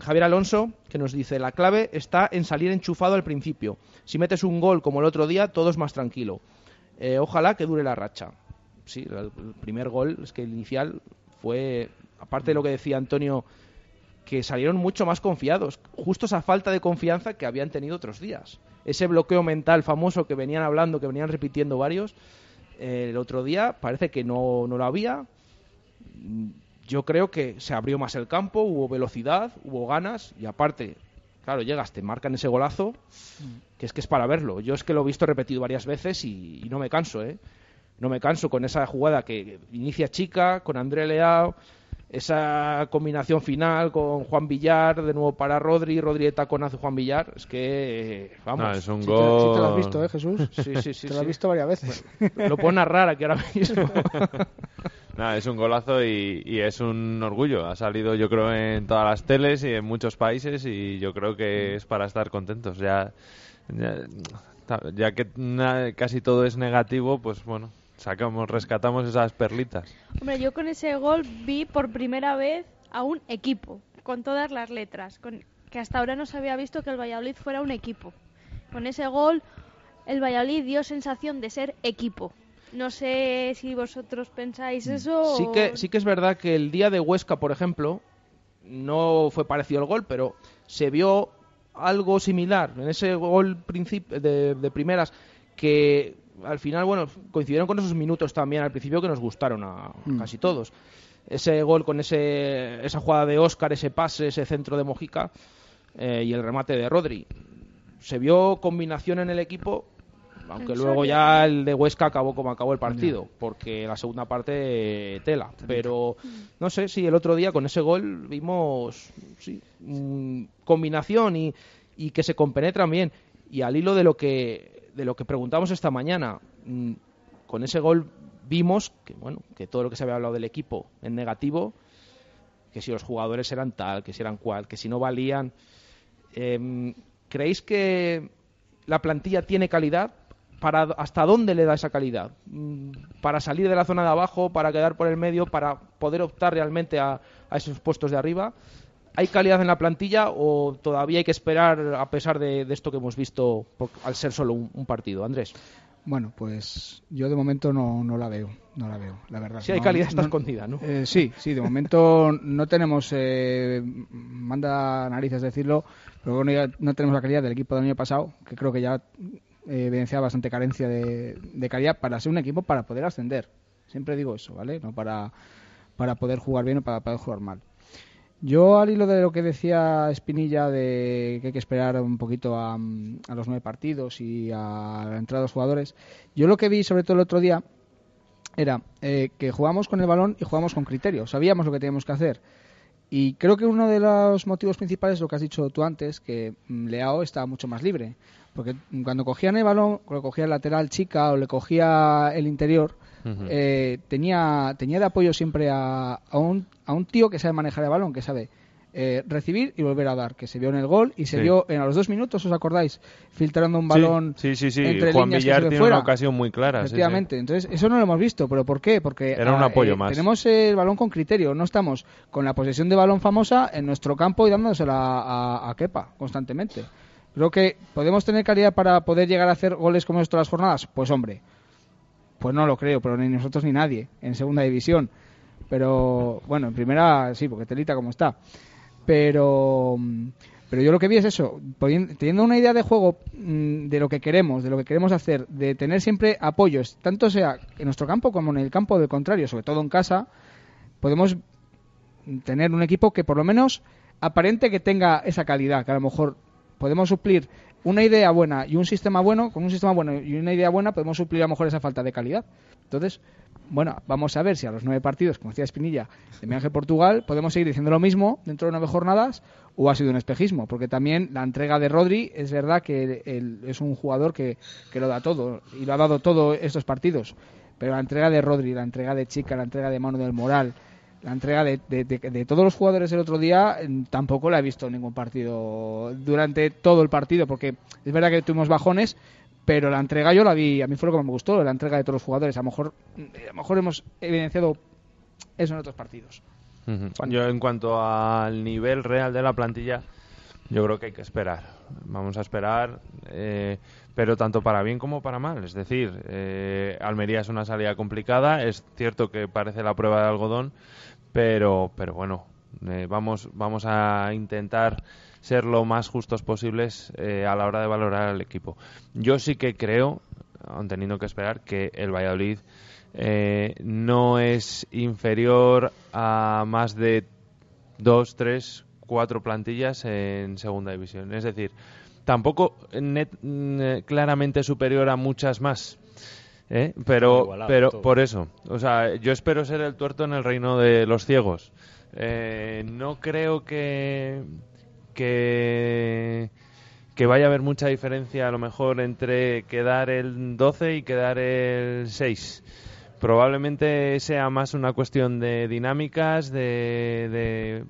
Javier Alonso, que nos dice: la clave está en salir enchufado al principio, si metes un gol como el otro día todo es más tranquilo, ojalá que dure la racha. Sí, el primer gol, es que el inicial fue, aparte de lo que decía Antonio, que salieron mucho más confiados, justo esa falta de confianza que habían tenido otros días. ese bloqueo mental famoso que venían hablando, que venían repitiendo varios, el otro día parece que no lo había. Yo creo que se abrió más el campo, hubo velocidad, hubo ganas y aparte, claro, llegas, te marcan ese golazo, que es para verlo. Yo es que lo he visto repetido varias veces y no me canso, ¿eh? No me canso con esa jugada que inicia Chica, con André Leao, esa combinación final con Juan Villar, de nuevo para Rodri de taconazo Juan Villar. Es que, vamos. No, es un gol. Sí te lo has visto, ¿eh, Jesús? Sí. Te lo has visto varias veces. Bueno, lo puedo narrar aquí ahora mismo. Nada, es un golazo y es un orgullo. Ha salido, yo creo, en todas las teles y en muchos países y yo creo que es para estar contentos. Ya que casi todo es negativo, pues bueno, rescatamos esas perlitas. Hombre, yo con ese gol vi por primera vez a un equipo, con todas las letras, que hasta ahora no se había visto que el Valladolid fuera un equipo. Con ese gol, el Valladolid dio sensación de ser equipo. No sé si vosotros pensáis eso. Sí que es verdad que el día de Huesca, por ejemplo, no fue parecido el gol, pero se vio algo similar. En ese gol de primeras, que al final, bueno, coincidieron con esos minutos también al principio que nos gustaron a casi todos. Ese gol con esa jugada de Oscar, ese pase, ese centro de Mojica y el remate de Rodri. Se vio combinación en el equipo, aunque luego ya el de Huesca acabó como acabó el partido, porque la segunda parte tela. Pero no sé si el otro día con ese gol vimos combinación y que se compenetran bien. Y al hilo de lo que preguntamos esta mañana, con ese gol vimos que todo lo que se había hablado del equipo en negativo, que si los jugadores eran tal, que si eran cual, que si no valían. ¿Creéis que la plantilla tiene calidad? ¿Hasta dónde le da esa calidad? ¿Para salir de la zona de abajo? ¿Para quedar por el medio? ¿Para poder optar realmente a esos puestos de arriba? ¿Hay calidad en la plantilla o todavía hay que esperar a pesar de esto que hemos visto al ser solo un partido? Andrés. Bueno, pues yo de momento no la veo, la verdad. Sí, hay calidad está escondida, ¿no? Sí, de momento no tenemos, manda narices decirlo, pero bueno, ya no tenemos la calidad del equipo del año pasado, que creo que ya evidenciaba bastante carencia de calidad para ser un equipo para poder ascender. Siempre digo eso, ¿vale? No para poder jugar bien o para poder jugar mal. Yo, al hilo de lo que decía Espinilla de que hay que esperar un poquito a los 9 partidos y a la entrada de los jugadores, yo lo que vi sobre todo el otro día era que jugamos con el balón y jugamos con criterio, sabíamos lo que teníamos que hacer. Y creo que uno de los motivos principales es lo que has dicho tú antes, que Leao estaba mucho más libre. Porque cuando cogían el balón, cuando cogía el lateral Chica o le cogía el interior, tenía de apoyo siempre a un tío que sabe manejar el balón, que sabe recibir y volver a dar, que se vio en el gol y se vio a los 2 minutos, ¿os acordáis? Filtrando un balón entre Juan líneas Villar que se tiene fuera. Una ocasión muy clara. Efectivamente, Entonces eso no lo hemos visto, ¿pero por qué? Porque era un apoyo más. Tenemos el balón con criterio, no estamos con la posesión de balón famosa en nuestro campo y dándosela a Kepa constantemente. Creo que podemos tener calidad para poder llegar a hacer goles como esto en las jornadas. Pues hombre, pues no lo creo, pero ni nosotros ni nadie en segunda división. Pero bueno, en primera sí, porque telita como está. Pero yo lo que vi es eso, teniendo una idea de juego de lo que queremos hacer, de tener siempre apoyos, tanto sea en nuestro campo como en el campo del contrario, sobre todo en casa, podemos tener un equipo que por lo menos aparente que tenga esa calidad, que a lo mejor podemos suplir una idea buena y un sistema bueno, con un sistema bueno y una idea buena podemos suplir a lo mejor esa falta de calidad. Entonces, bueno, vamos a ver si a los 9 partidos, como decía Espinilla, de Miguel Ángel Portugal, podemos seguir diciendo lo mismo dentro de 9 jornadas o ha sido un espejismo, porque también la entrega de Rodri es verdad que él es un jugador que lo da todo y lo ha dado todo estos partidos, pero la entrega de Rodri, la entrega de Chica, la entrega de Manu del Moral, la entrega de todos los jugadores el otro día tampoco la he visto en ningún partido durante todo el partido, porque es verdad que tuvimos bajones, pero la entrega yo la vi, a mí fue lo que me gustó, la entrega de todos los jugadores. A lo mejor hemos evidenciado eso en otros partidos. Yo en cuanto al nivel real de la plantilla, yo creo que hay que esperar. Vamos a esperar, pero tanto para bien como para mal. Es decir, Almería es una salida complicada, es cierto que parece la prueba de algodón, pero bueno, Vamos a intentar ser lo más justos posibles a la hora de valorar al equipo. Yo sí que creo, aun teniendo que esperar, que el Valladolid no es inferior a más de 2, 3, 4 plantillas en segunda división. Es decir, tampoco claramente superior a muchas más. Pero por eso, o sea, yo espero ser el tuerto en el reino de los ciegos. No creo que vaya a haber mucha diferencia a lo mejor entre quedar el 12 y quedar el 6. Probablemente sea más una cuestión de dinámicas, de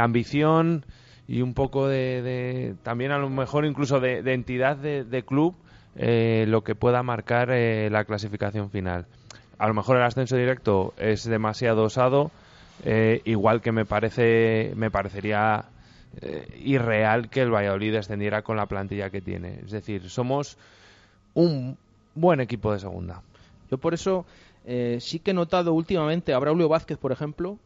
ambición y un poco de también a lo mejor incluso de entidad de club. Lo que pueda marcar la clasificación final. A lo mejor el ascenso directo es demasiado osado, igual que me parecería irreal que el Valladolid descendiera con la plantilla que tiene. Es decir, somos un buen equipo de segunda. Yo por eso sí que he notado últimamente a Braulio Vázquez, por ejemplo,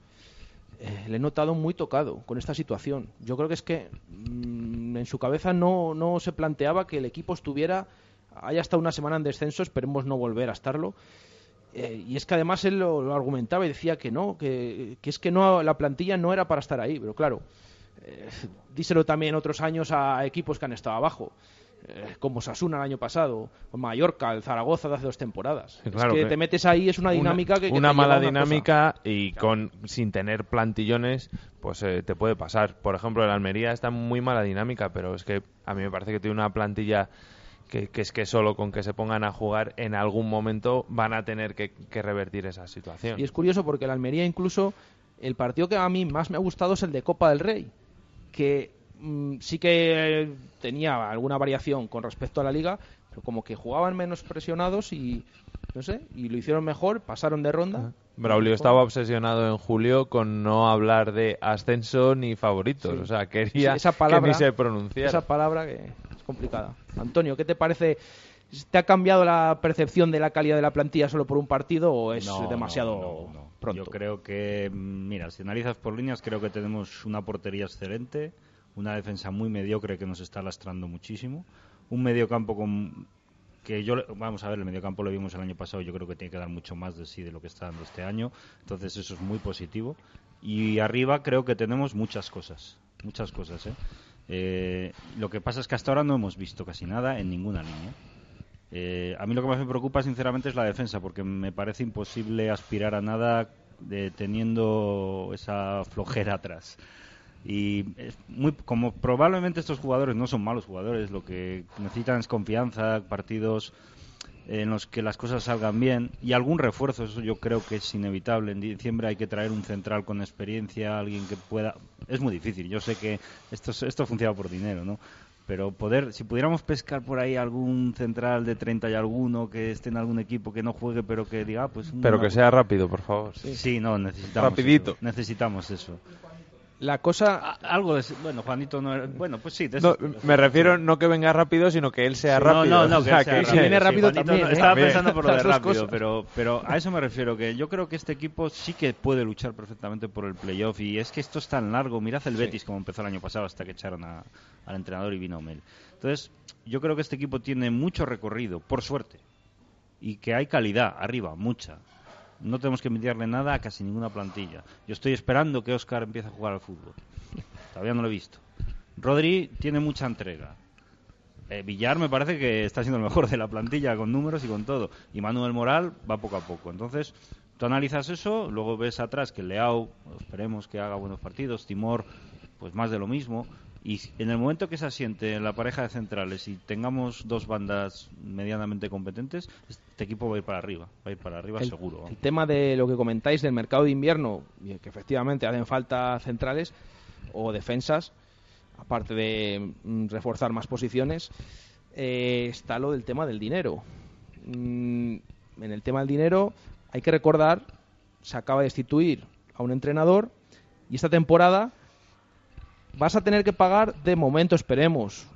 le he notado muy tocado con esta situación. Yo creo que es que en su cabeza no se planteaba que el equipo haya estado una semana en descenso, esperemos no volver a estarlo. Y es que además él lo argumentaba y decía que no, que es que no, la plantilla no era para estar ahí. Pero claro, díselo también otros años a equipos que han estado abajo, como Osasuna el año pasado, o Mallorca, el Zaragoza de hace 2 temporadas. Claro, es que te metes ahí, es una dinámica que una mala dinámica cosa. Y claro, sin tener plantillones, pues te puede pasar. Por ejemplo, el Almería está en muy mala dinámica, pero es que a mí me parece que tiene una plantilla que es que solo con que se pongan a jugar en algún momento van a tener que revertir esa situación. Y es curioso porque el Almería, incluso el partido que a mí más me ha gustado es el de Copa del Rey, que sí que tenía alguna variación con respecto a la liga, pero como que jugaban menos presionados y no sé, y lo hicieron mejor, pasaron de ronda. Braulio estaba obsesionado en julio con no hablar de ascenso ni favoritos, sí. O sea, quería esa palabra, que ni se pronunciara. Esa palabra que es complicada. Antonio, ¿qué te parece? ¿Te ha cambiado la percepción de la calidad de la plantilla solo por un partido o es demasiado pronto? Yo creo que, mira, si analizas por líneas, creo que tenemos una portería excelente, una defensa muy mediocre que nos está lastrando muchísimo, un mediocampo el mediocampo lo vimos el año pasado, yo creo que tiene que dar mucho más de sí de lo que está dando este año, entonces eso es muy positivo. Y arriba creo que tenemos muchas cosas, lo que pasa es que hasta ahora no hemos visto casi nada en ninguna línea. A mí lo que más me preocupa sinceramente es la defensa, porque me parece imposible aspirar a nada teniendo esa flojera atrás. Y como probablemente estos jugadores no son malos jugadores, lo que necesitan es confianza, partidos en los que las cosas salgan bien y algún refuerzo. Eso yo creo que es inevitable. En diciembre hay que traer un central con experiencia, alguien que pueda. Es muy difícil, yo sé que esto funciona por dinero, ¿no? Pero si pudiéramos pescar por ahí algún central de 30 y alguno que esté en algún equipo que no juegue, pero que diga, pero que sea rápido, por favor. Sí, no, necesitamos rapidito. Necesitamos eso. La cosa... Algo de... Bueno, Juanito no era... Bueno, pues sí. Me refiero no que venga rápido, sino que él sea rápido. No, que si viene rápido sí, también. Estaba pensando por lo de rápido, pero a eso me refiero, que yo creo que este equipo sí que puede luchar perfectamente por el playoff. Y es que esto es tan largo. Mirad el Betis como empezó el año pasado hasta que echaron al entrenador y vino Mel. Entonces, yo creo que este equipo tiene mucho recorrido, por suerte. Y que hay calidad arriba, mucha. No tenemos que envidiarle nada a casi ninguna plantilla. Yo estoy esperando que Oscar empiece a jugar al fútbol. Todavía no lo he visto. Rodri tiene mucha entrega. Villar me parece que está siendo el mejor de la plantilla, con números y con todo. Y Manu del Moral va poco a poco. Entonces, tú analizas eso, luego ves atrás que Leao, esperemos que haga buenos partidos. Timor, pues más de lo mismo. Y en el momento que se asiente en la pareja de centrales y tengamos 2 bandas medianamente competentes, este equipo va a ir para arriba seguro. El tema de lo que comentáis del mercado de invierno, que efectivamente hacen falta centrales o defensas, aparte de reforzar más posiciones, está lo del tema del dinero. En el tema del dinero hay que recordar, se acaba de destituir a un entrenador y esta temporada... Vas a tener que pagar, de momento esperemos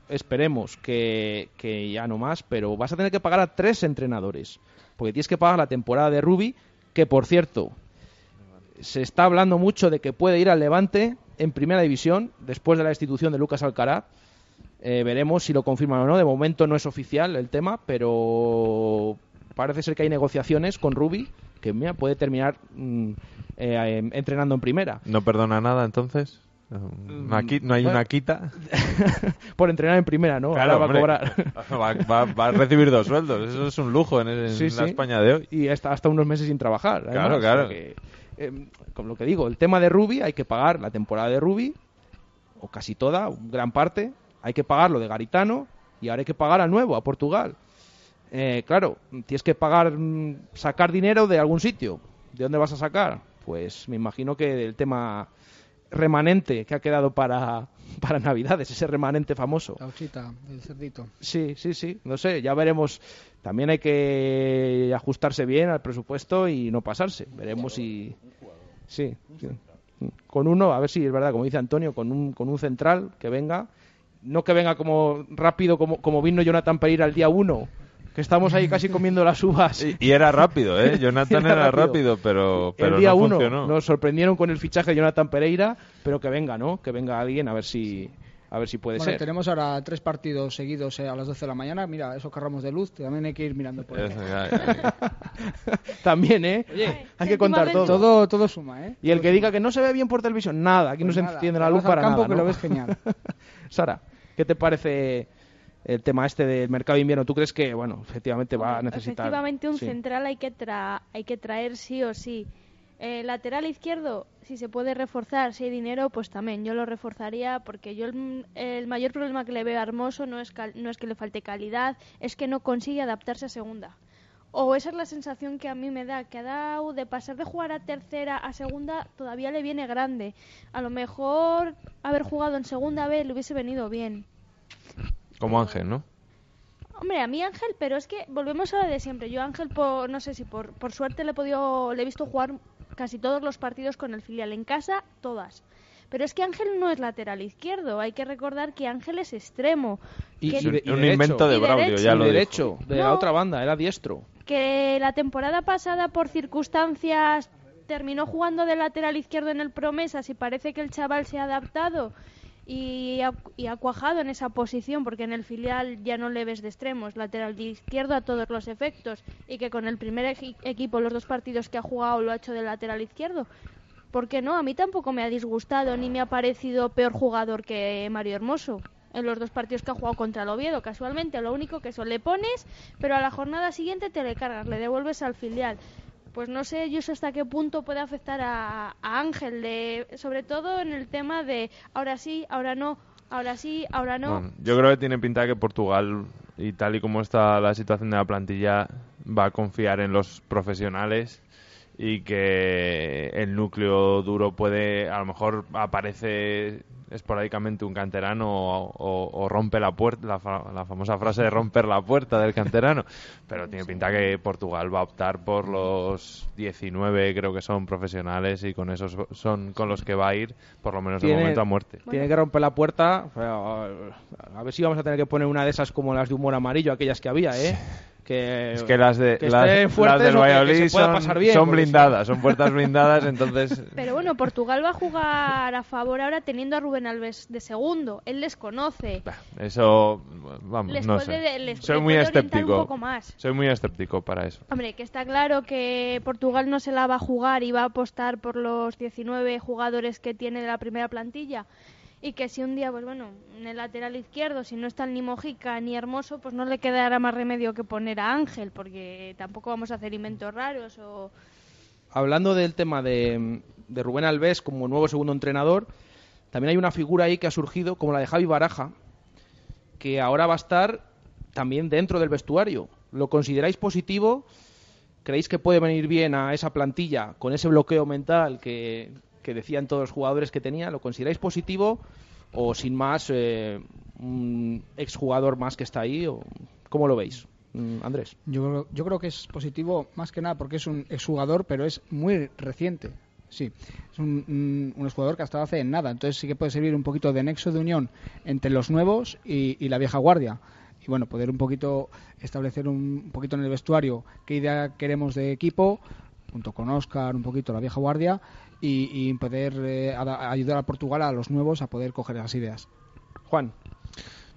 que ya no más, pero vas a tener que pagar a 3 entrenadores, porque tienes que pagar la temporada de Rubi, que por cierto se está hablando mucho de que puede ir al Levante en primera división después de la destitución de Lucas Alcaraz. Veremos si lo confirman o no. De momento no es oficial el tema, pero parece ser que hay negociaciones con Rubi, que mira, puede terminar entrenando en primera. ¿No perdona nada entonces? ¿No hay una quita? Por entrenar en primera, ¿no? Claro, ahora va a cobrar. Va a recibir dos sueldos. Eso es un lujo en la España de hoy. Y hasta unos meses sin trabajar. Además, claro. Como lo que digo, el tema de Rubi, hay que pagar la temporada de Rubi, o casi toda, gran parte. Hay que pagar lo de Garitano y ahora hay que pagar al nuevo, a Portugal. Claro, tienes que pagar, sacar dinero de algún sitio. ¿De dónde vas a sacar? Pues me imagino que del tema remanente que ha quedado para Navidades, ese remanente famoso. La ochita, el cerdito. Sí, no sé, ya veremos. También hay que ajustarse bien al presupuesto y no pasarse. Veremos si... Sí. Con uno, a ver si es verdad, como dice Antonio, con un central que venga. No que venga como rápido como vino Jonathan Pereira el día 1, que estamos ahí casi comiendo las uvas. Y era rápido, ¿eh? Jonathan era rápido, pero el día no funcionó. Nos sorprendieron con el fichaje de Jonathan Pereira, pero que venga, ¿no? Que venga alguien, a ver si puede ser. Tenemos ahora 3 partidos seguidos a las 12 de la mañana. Mira, esos carramos de luz, también hay que ir mirando por ahí. También, ¿eh? Oye, hay que contar todo. Todo suma, ¿eh? Y el que diga que no se ve bien por televisión, nada, aquí no se enciende la luz para campo, nada, ¿no? Que lo ves genial. Sara, ¿qué te parece el tema este del mercado de invierno? ¿Tú crees que, efectivamente va a necesitar...? Efectivamente, un central hay que traer sí o sí. Lateral izquierdo, si se puede reforzar, si hay dinero, pues también. Yo lo reforzaría porque yo el mayor problema que le veo a Hermoso no es que le falte calidad, es que no consigue adaptarse a segunda. O esa es la sensación que a mí me da, que ha dado de pasar de jugar a tercera a segunda, todavía le viene grande. A lo mejor haber jugado en segunda B le hubiese venido bien. Como Ángel, ¿no? Hombre, a mí Ángel, pero es que volvemos a lo de siempre. Yo Ángel, no sé si por suerte le he visto jugar casi todos los partidos con el filial en casa, todas. Pero es que Ángel no es lateral izquierdo. Hay que recordar que Ángel es extremo. Y un invento de Braulio, ya lo dijo. De la otra banda, era diestro. Que la temporada pasada, por circunstancias, terminó jugando de lateral izquierdo en el Promesas y parece que el chaval se ha adaptado y ha cuajado en esa posición, porque en el filial ya no le ves de extremo, es lateral izquierdo a todos los efectos, y que con el primer equipo, los 2 partidos que ha jugado, lo ha hecho de lateral izquierdo. ¿Por qué no? A mí tampoco me ha disgustado ni me ha parecido peor jugador que Mario Hermoso. En los 2 partidos que ha jugado contra el Oviedo, casualmente, lo único que eso le pones, pero a la jornada siguiente te le cargas, le devuelves al filial. Pues no sé yo hasta qué punto puede afectar a Ángel, sobre todo en el tema de ahora sí, ahora no, ahora sí, ahora no. Bueno, yo creo que tiene pinta de que Portugal, y tal y como está la situación de la plantilla, va a confiar en los profesionales y que el núcleo duro puede, a lo mejor aparece esporádicamente un canterano o rompe la puerta, la famosa frase de romper la puerta del canterano, pero tiene pinta que Portugal va a optar por los 19, creo que son, profesionales, y con esos son con los que va a ir, por lo menos de momento, a muerte. Tiene que romper la puerta, a ver si vamos a tener que poner una de esas como las de humor amarillo, aquellas que había, ¿eh? Las del Valladolid son blindadas, son puertas blindadas, entonces... Pero bueno, Portugal va a jugar a favor ahora teniendo a Rubén Alves de segundo, él les conoce. Eso, soy muy escéptico para eso. Hombre, que está claro que Portugal no se la va a jugar y va a apostar por los 19 jugadores que tiene de la primera plantilla. Y que si un día, en el lateral izquierdo, si no están ni Mojica ni Hermoso, pues no le quedará más remedio que poner a Ángel, porque tampoco vamos a hacer inventos raros. Hablando del tema de Rubén Alves como nuevo segundo entrenador, también hay una figura ahí que ha surgido, como la de Javi Baraja, que ahora va a estar también dentro del vestuario. ¿Lo consideráis positivo? ¿Creéis que puede venir bien a esa plantilla con ese bloqueo mental que decían todos los jugadores que tenía? ¿Lo consideráis positivo o sin más un exjugador más que está ahí? O ¿cómo lo veis, Andrés? Yo creo que es positivo más que nada porque es un exjugador, pero es muy reciente. Sí, es un exjugador que hasta hace nada, entonces sí que puede servir un poquito de nexo de unión entre los nuevos y la vieja guardia. Y poder un poquito establecer un poquito en el vestuario qué idea queremos de equipo, junto con Oscar, un poquito la vieja guardia, y poder ayudar a Portugal, a los nuevos, a poder coger esas ideas. Juan.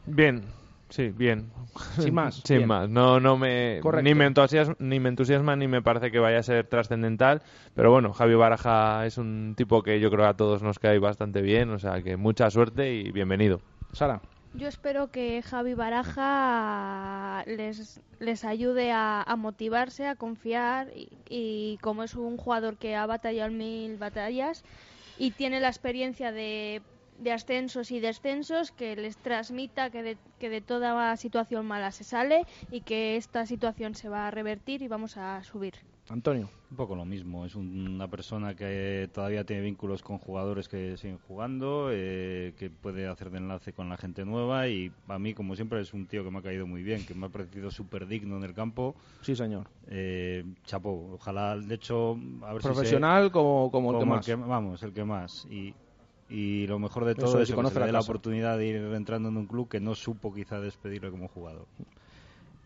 Bien, sí, bien. Sin más. Sin bien. Más. No me, ni me entusiasma ni me parece que vaya a ser trascendental, pero bueno, Javi Baraja es un tipo que yo creo que a todos nos cae bastante bien, o sea que mucha suerte y bienvenido. Sara. Yo espero que Javi Baraja les ayude a motivarse, a confiar y como es un jugador que ha batallado 1000 batallas y tiene la experiencia de ascensos y descensos, que les transmita que de toda situación mala se sale y que esta situación se va a revertir y vamos a subir. Antonio. Un poco lo mismo, es una persona que todavía tiene vínculos con jugadores que siguen jugando, que puede hacer de enlace con la gente nueva y a mí, como siempre, es un tío que me ha caído muy bien, que me ha parecido súper digno en el campo. Sí, señor. Chapó, ojalá, de hecho... A ver, profesional si se, como el que más. El que más. Y lo mejor de todo es que se le dé la oportunidad de ir entrando en un club que no supo quizá despedirle como jugador.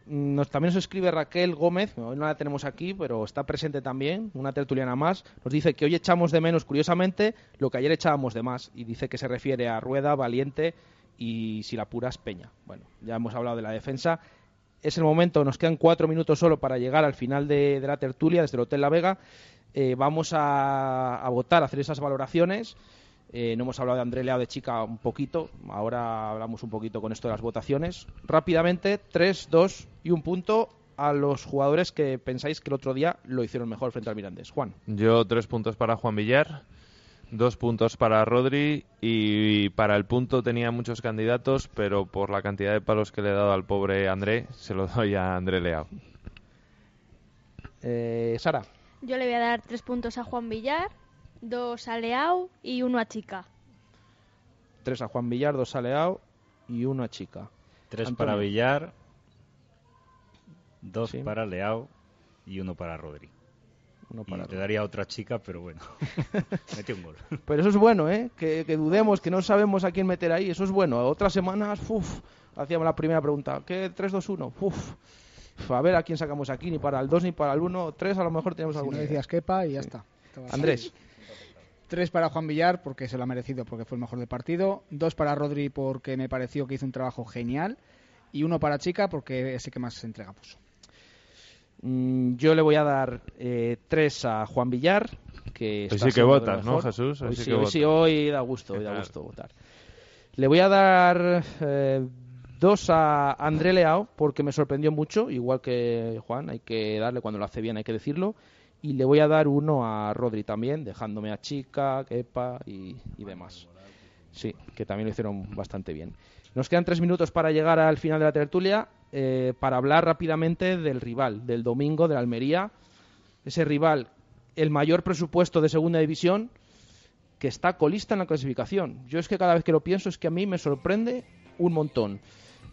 También nos escribe Raquel Gómez, hoy no la tenemos aquí, pero está presente también, una tertuliana más. Nos dice que hoy echamos de menos, curiosamente, lo que ayer echábamos de más. Y dice que se refiere a Rueda, Valiente y, si la apuras, Peña. Bueno, ya hemos hablado de la defensa. Es el momento, nos quedan 4 minutos solo para llegar al final de la tertulia desde el Hotel La Vega. Vamos a votar, a hacer esas valoraciones. No hemos hablado de André Leao, de Chica un poquito. Ahora hablamos un poquito con esto de las votaciones. Rápidamente, 3, 2 y 1 punto a los jugadores que pensáis que el otro día lo hicieron mejor frente al Mirandés. Juan. Yo 3 puntos para Juan Villar, 2 puntos para Rodri y para el punto tenía muchos candidatos, pero por la cantidad de palos que le he dado al pobre André, se lo doy a André Leao. Sara. Yo le voy a dar 3 puntos a Juan Villar, 2 a Leao y 1 a Chica. 3 a Juan Villar, 2 a Leao y 1 a Chica. 3 Antonio. Para Villar, 2 sí. Para Leao y 1 para Rodri. Te daría otra Chica, pero bueno. Metió un gol. Pero eso es bueno, ¿eh? Que dudemos, que no sabemos a quién meter ahí. Eso es bueno. Otras semanas, hacíamos la primera pregunta. ¿Qué? 3, 2, 1. A ver a quién sacamos aquí. Ni para el 2 ni para el 1. 3 a lo mejor tenemos alguna. No decías Kepa y ya está. Andrés. 3 para Juan Villar porque se lo ha merecido, porque fue el mejor del partido. 2 para Rodri porque me pareció que hizo un trabajo genial. Y 1 para Chica porque es el que más entregamos. Yo le voy a dar 3 a Juan Villar. Que hoy sí que votas, ¿no, Jesús? Hoy sí, hoy da gusto votar. Le voy a dar 2 a André Leao porque me sorprendió mucho. Igual que Juan, hay que darle cuando lo hace bien, hay que decirlo. Y le voy a dar 1 a Rodri también, dejándome a Chica, Kepa y demás. Sí, que también lo hicieron bastante bien. Nos quedan 3 minutos para llegar al final de la tertulia, para hablar rápidamente del rival, del domingo, del Almería. Ese rival, el mayor presupuesto de segunda división, que está colista en la clasificación. Yo es que cada vez que lo pienso es que a mí me sorprende un montón.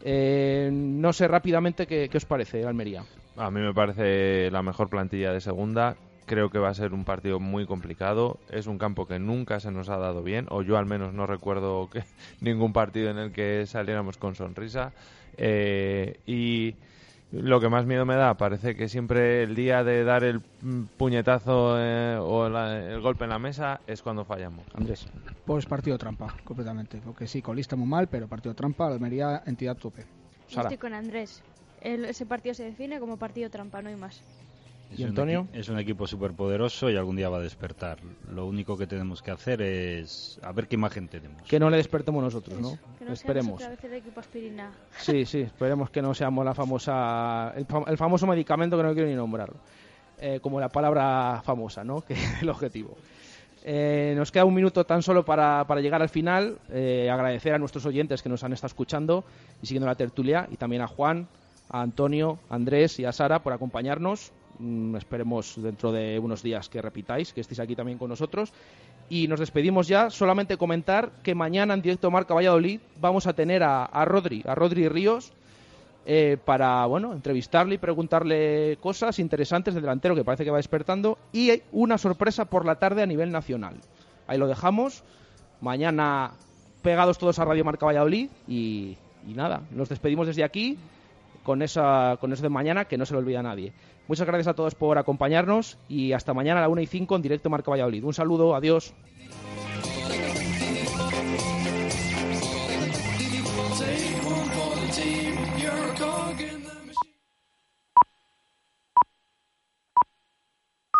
No sé rápidamente qué os parece, Almería. A mí me parece la mejor plantilla de segunda. Creo que va a ser un partido muy complicado. Es un campo que nunca se nos ha dado bien, o yo al menos no recuerdo ningún partido en el que saliéramos con sonrisa. Y lo que más miedo me da, parece que siempre el día de dar el puñetazo o el golpe en la mesa es cuando fallamos. Andrés. Pues partido trampa, completamente. Porque sí, colista muy mal, pero partido trampa, Almería, entidad tope. Sara. Estoy con Andrés. Ese partido se define como partido trampa, no hay más. ¿Y Antonio? Es un equipo superpoderoso y algún día va a despertar. Lo único que tenemos que hacer es a ver qué imagen tenemos. Que no le despertemos nosotros, ¿no? Que no esperemos. Seamos otra vez el equipo aspirina. Sí, esperemos que no seamos la famosa... El famoso medicamento que no quiero ni nombrarlo. Como la palabra famosa, ¿no? Que es el objetivo. Nos queda 1 minuto tan solo para llegar al final. Agradecer a nuestros oyentes que nos han estado escuchando y siguiendo la tertulia. Y también a Juan, a Antonio, a Andrés y a Sara por acompañarnos. Esperemos dentro de unos días que repitáis, que estéis aquí también con nosotros. Y nos despedimos ya. Solamente comentar que mañana en Directo Marca Valladolid vamos a tener a Rodri Ríos para entrevistarle y preguntarle cosas interesantes del delantero que parece que va despertando. Y hay una sorpresa por la tarde a nivel nacional. Ahí lo dejamos. Mañana pegados todos a Radio Marca Valladolid. Y nada, nos despedimos desde aquí. con eso de mañana, que no se lo olvida a nadie. Muchas gracias a todos por acompañarnos y hasta mañana a la 1:05 en directo Marca Valladolid. Un saludo, adiós.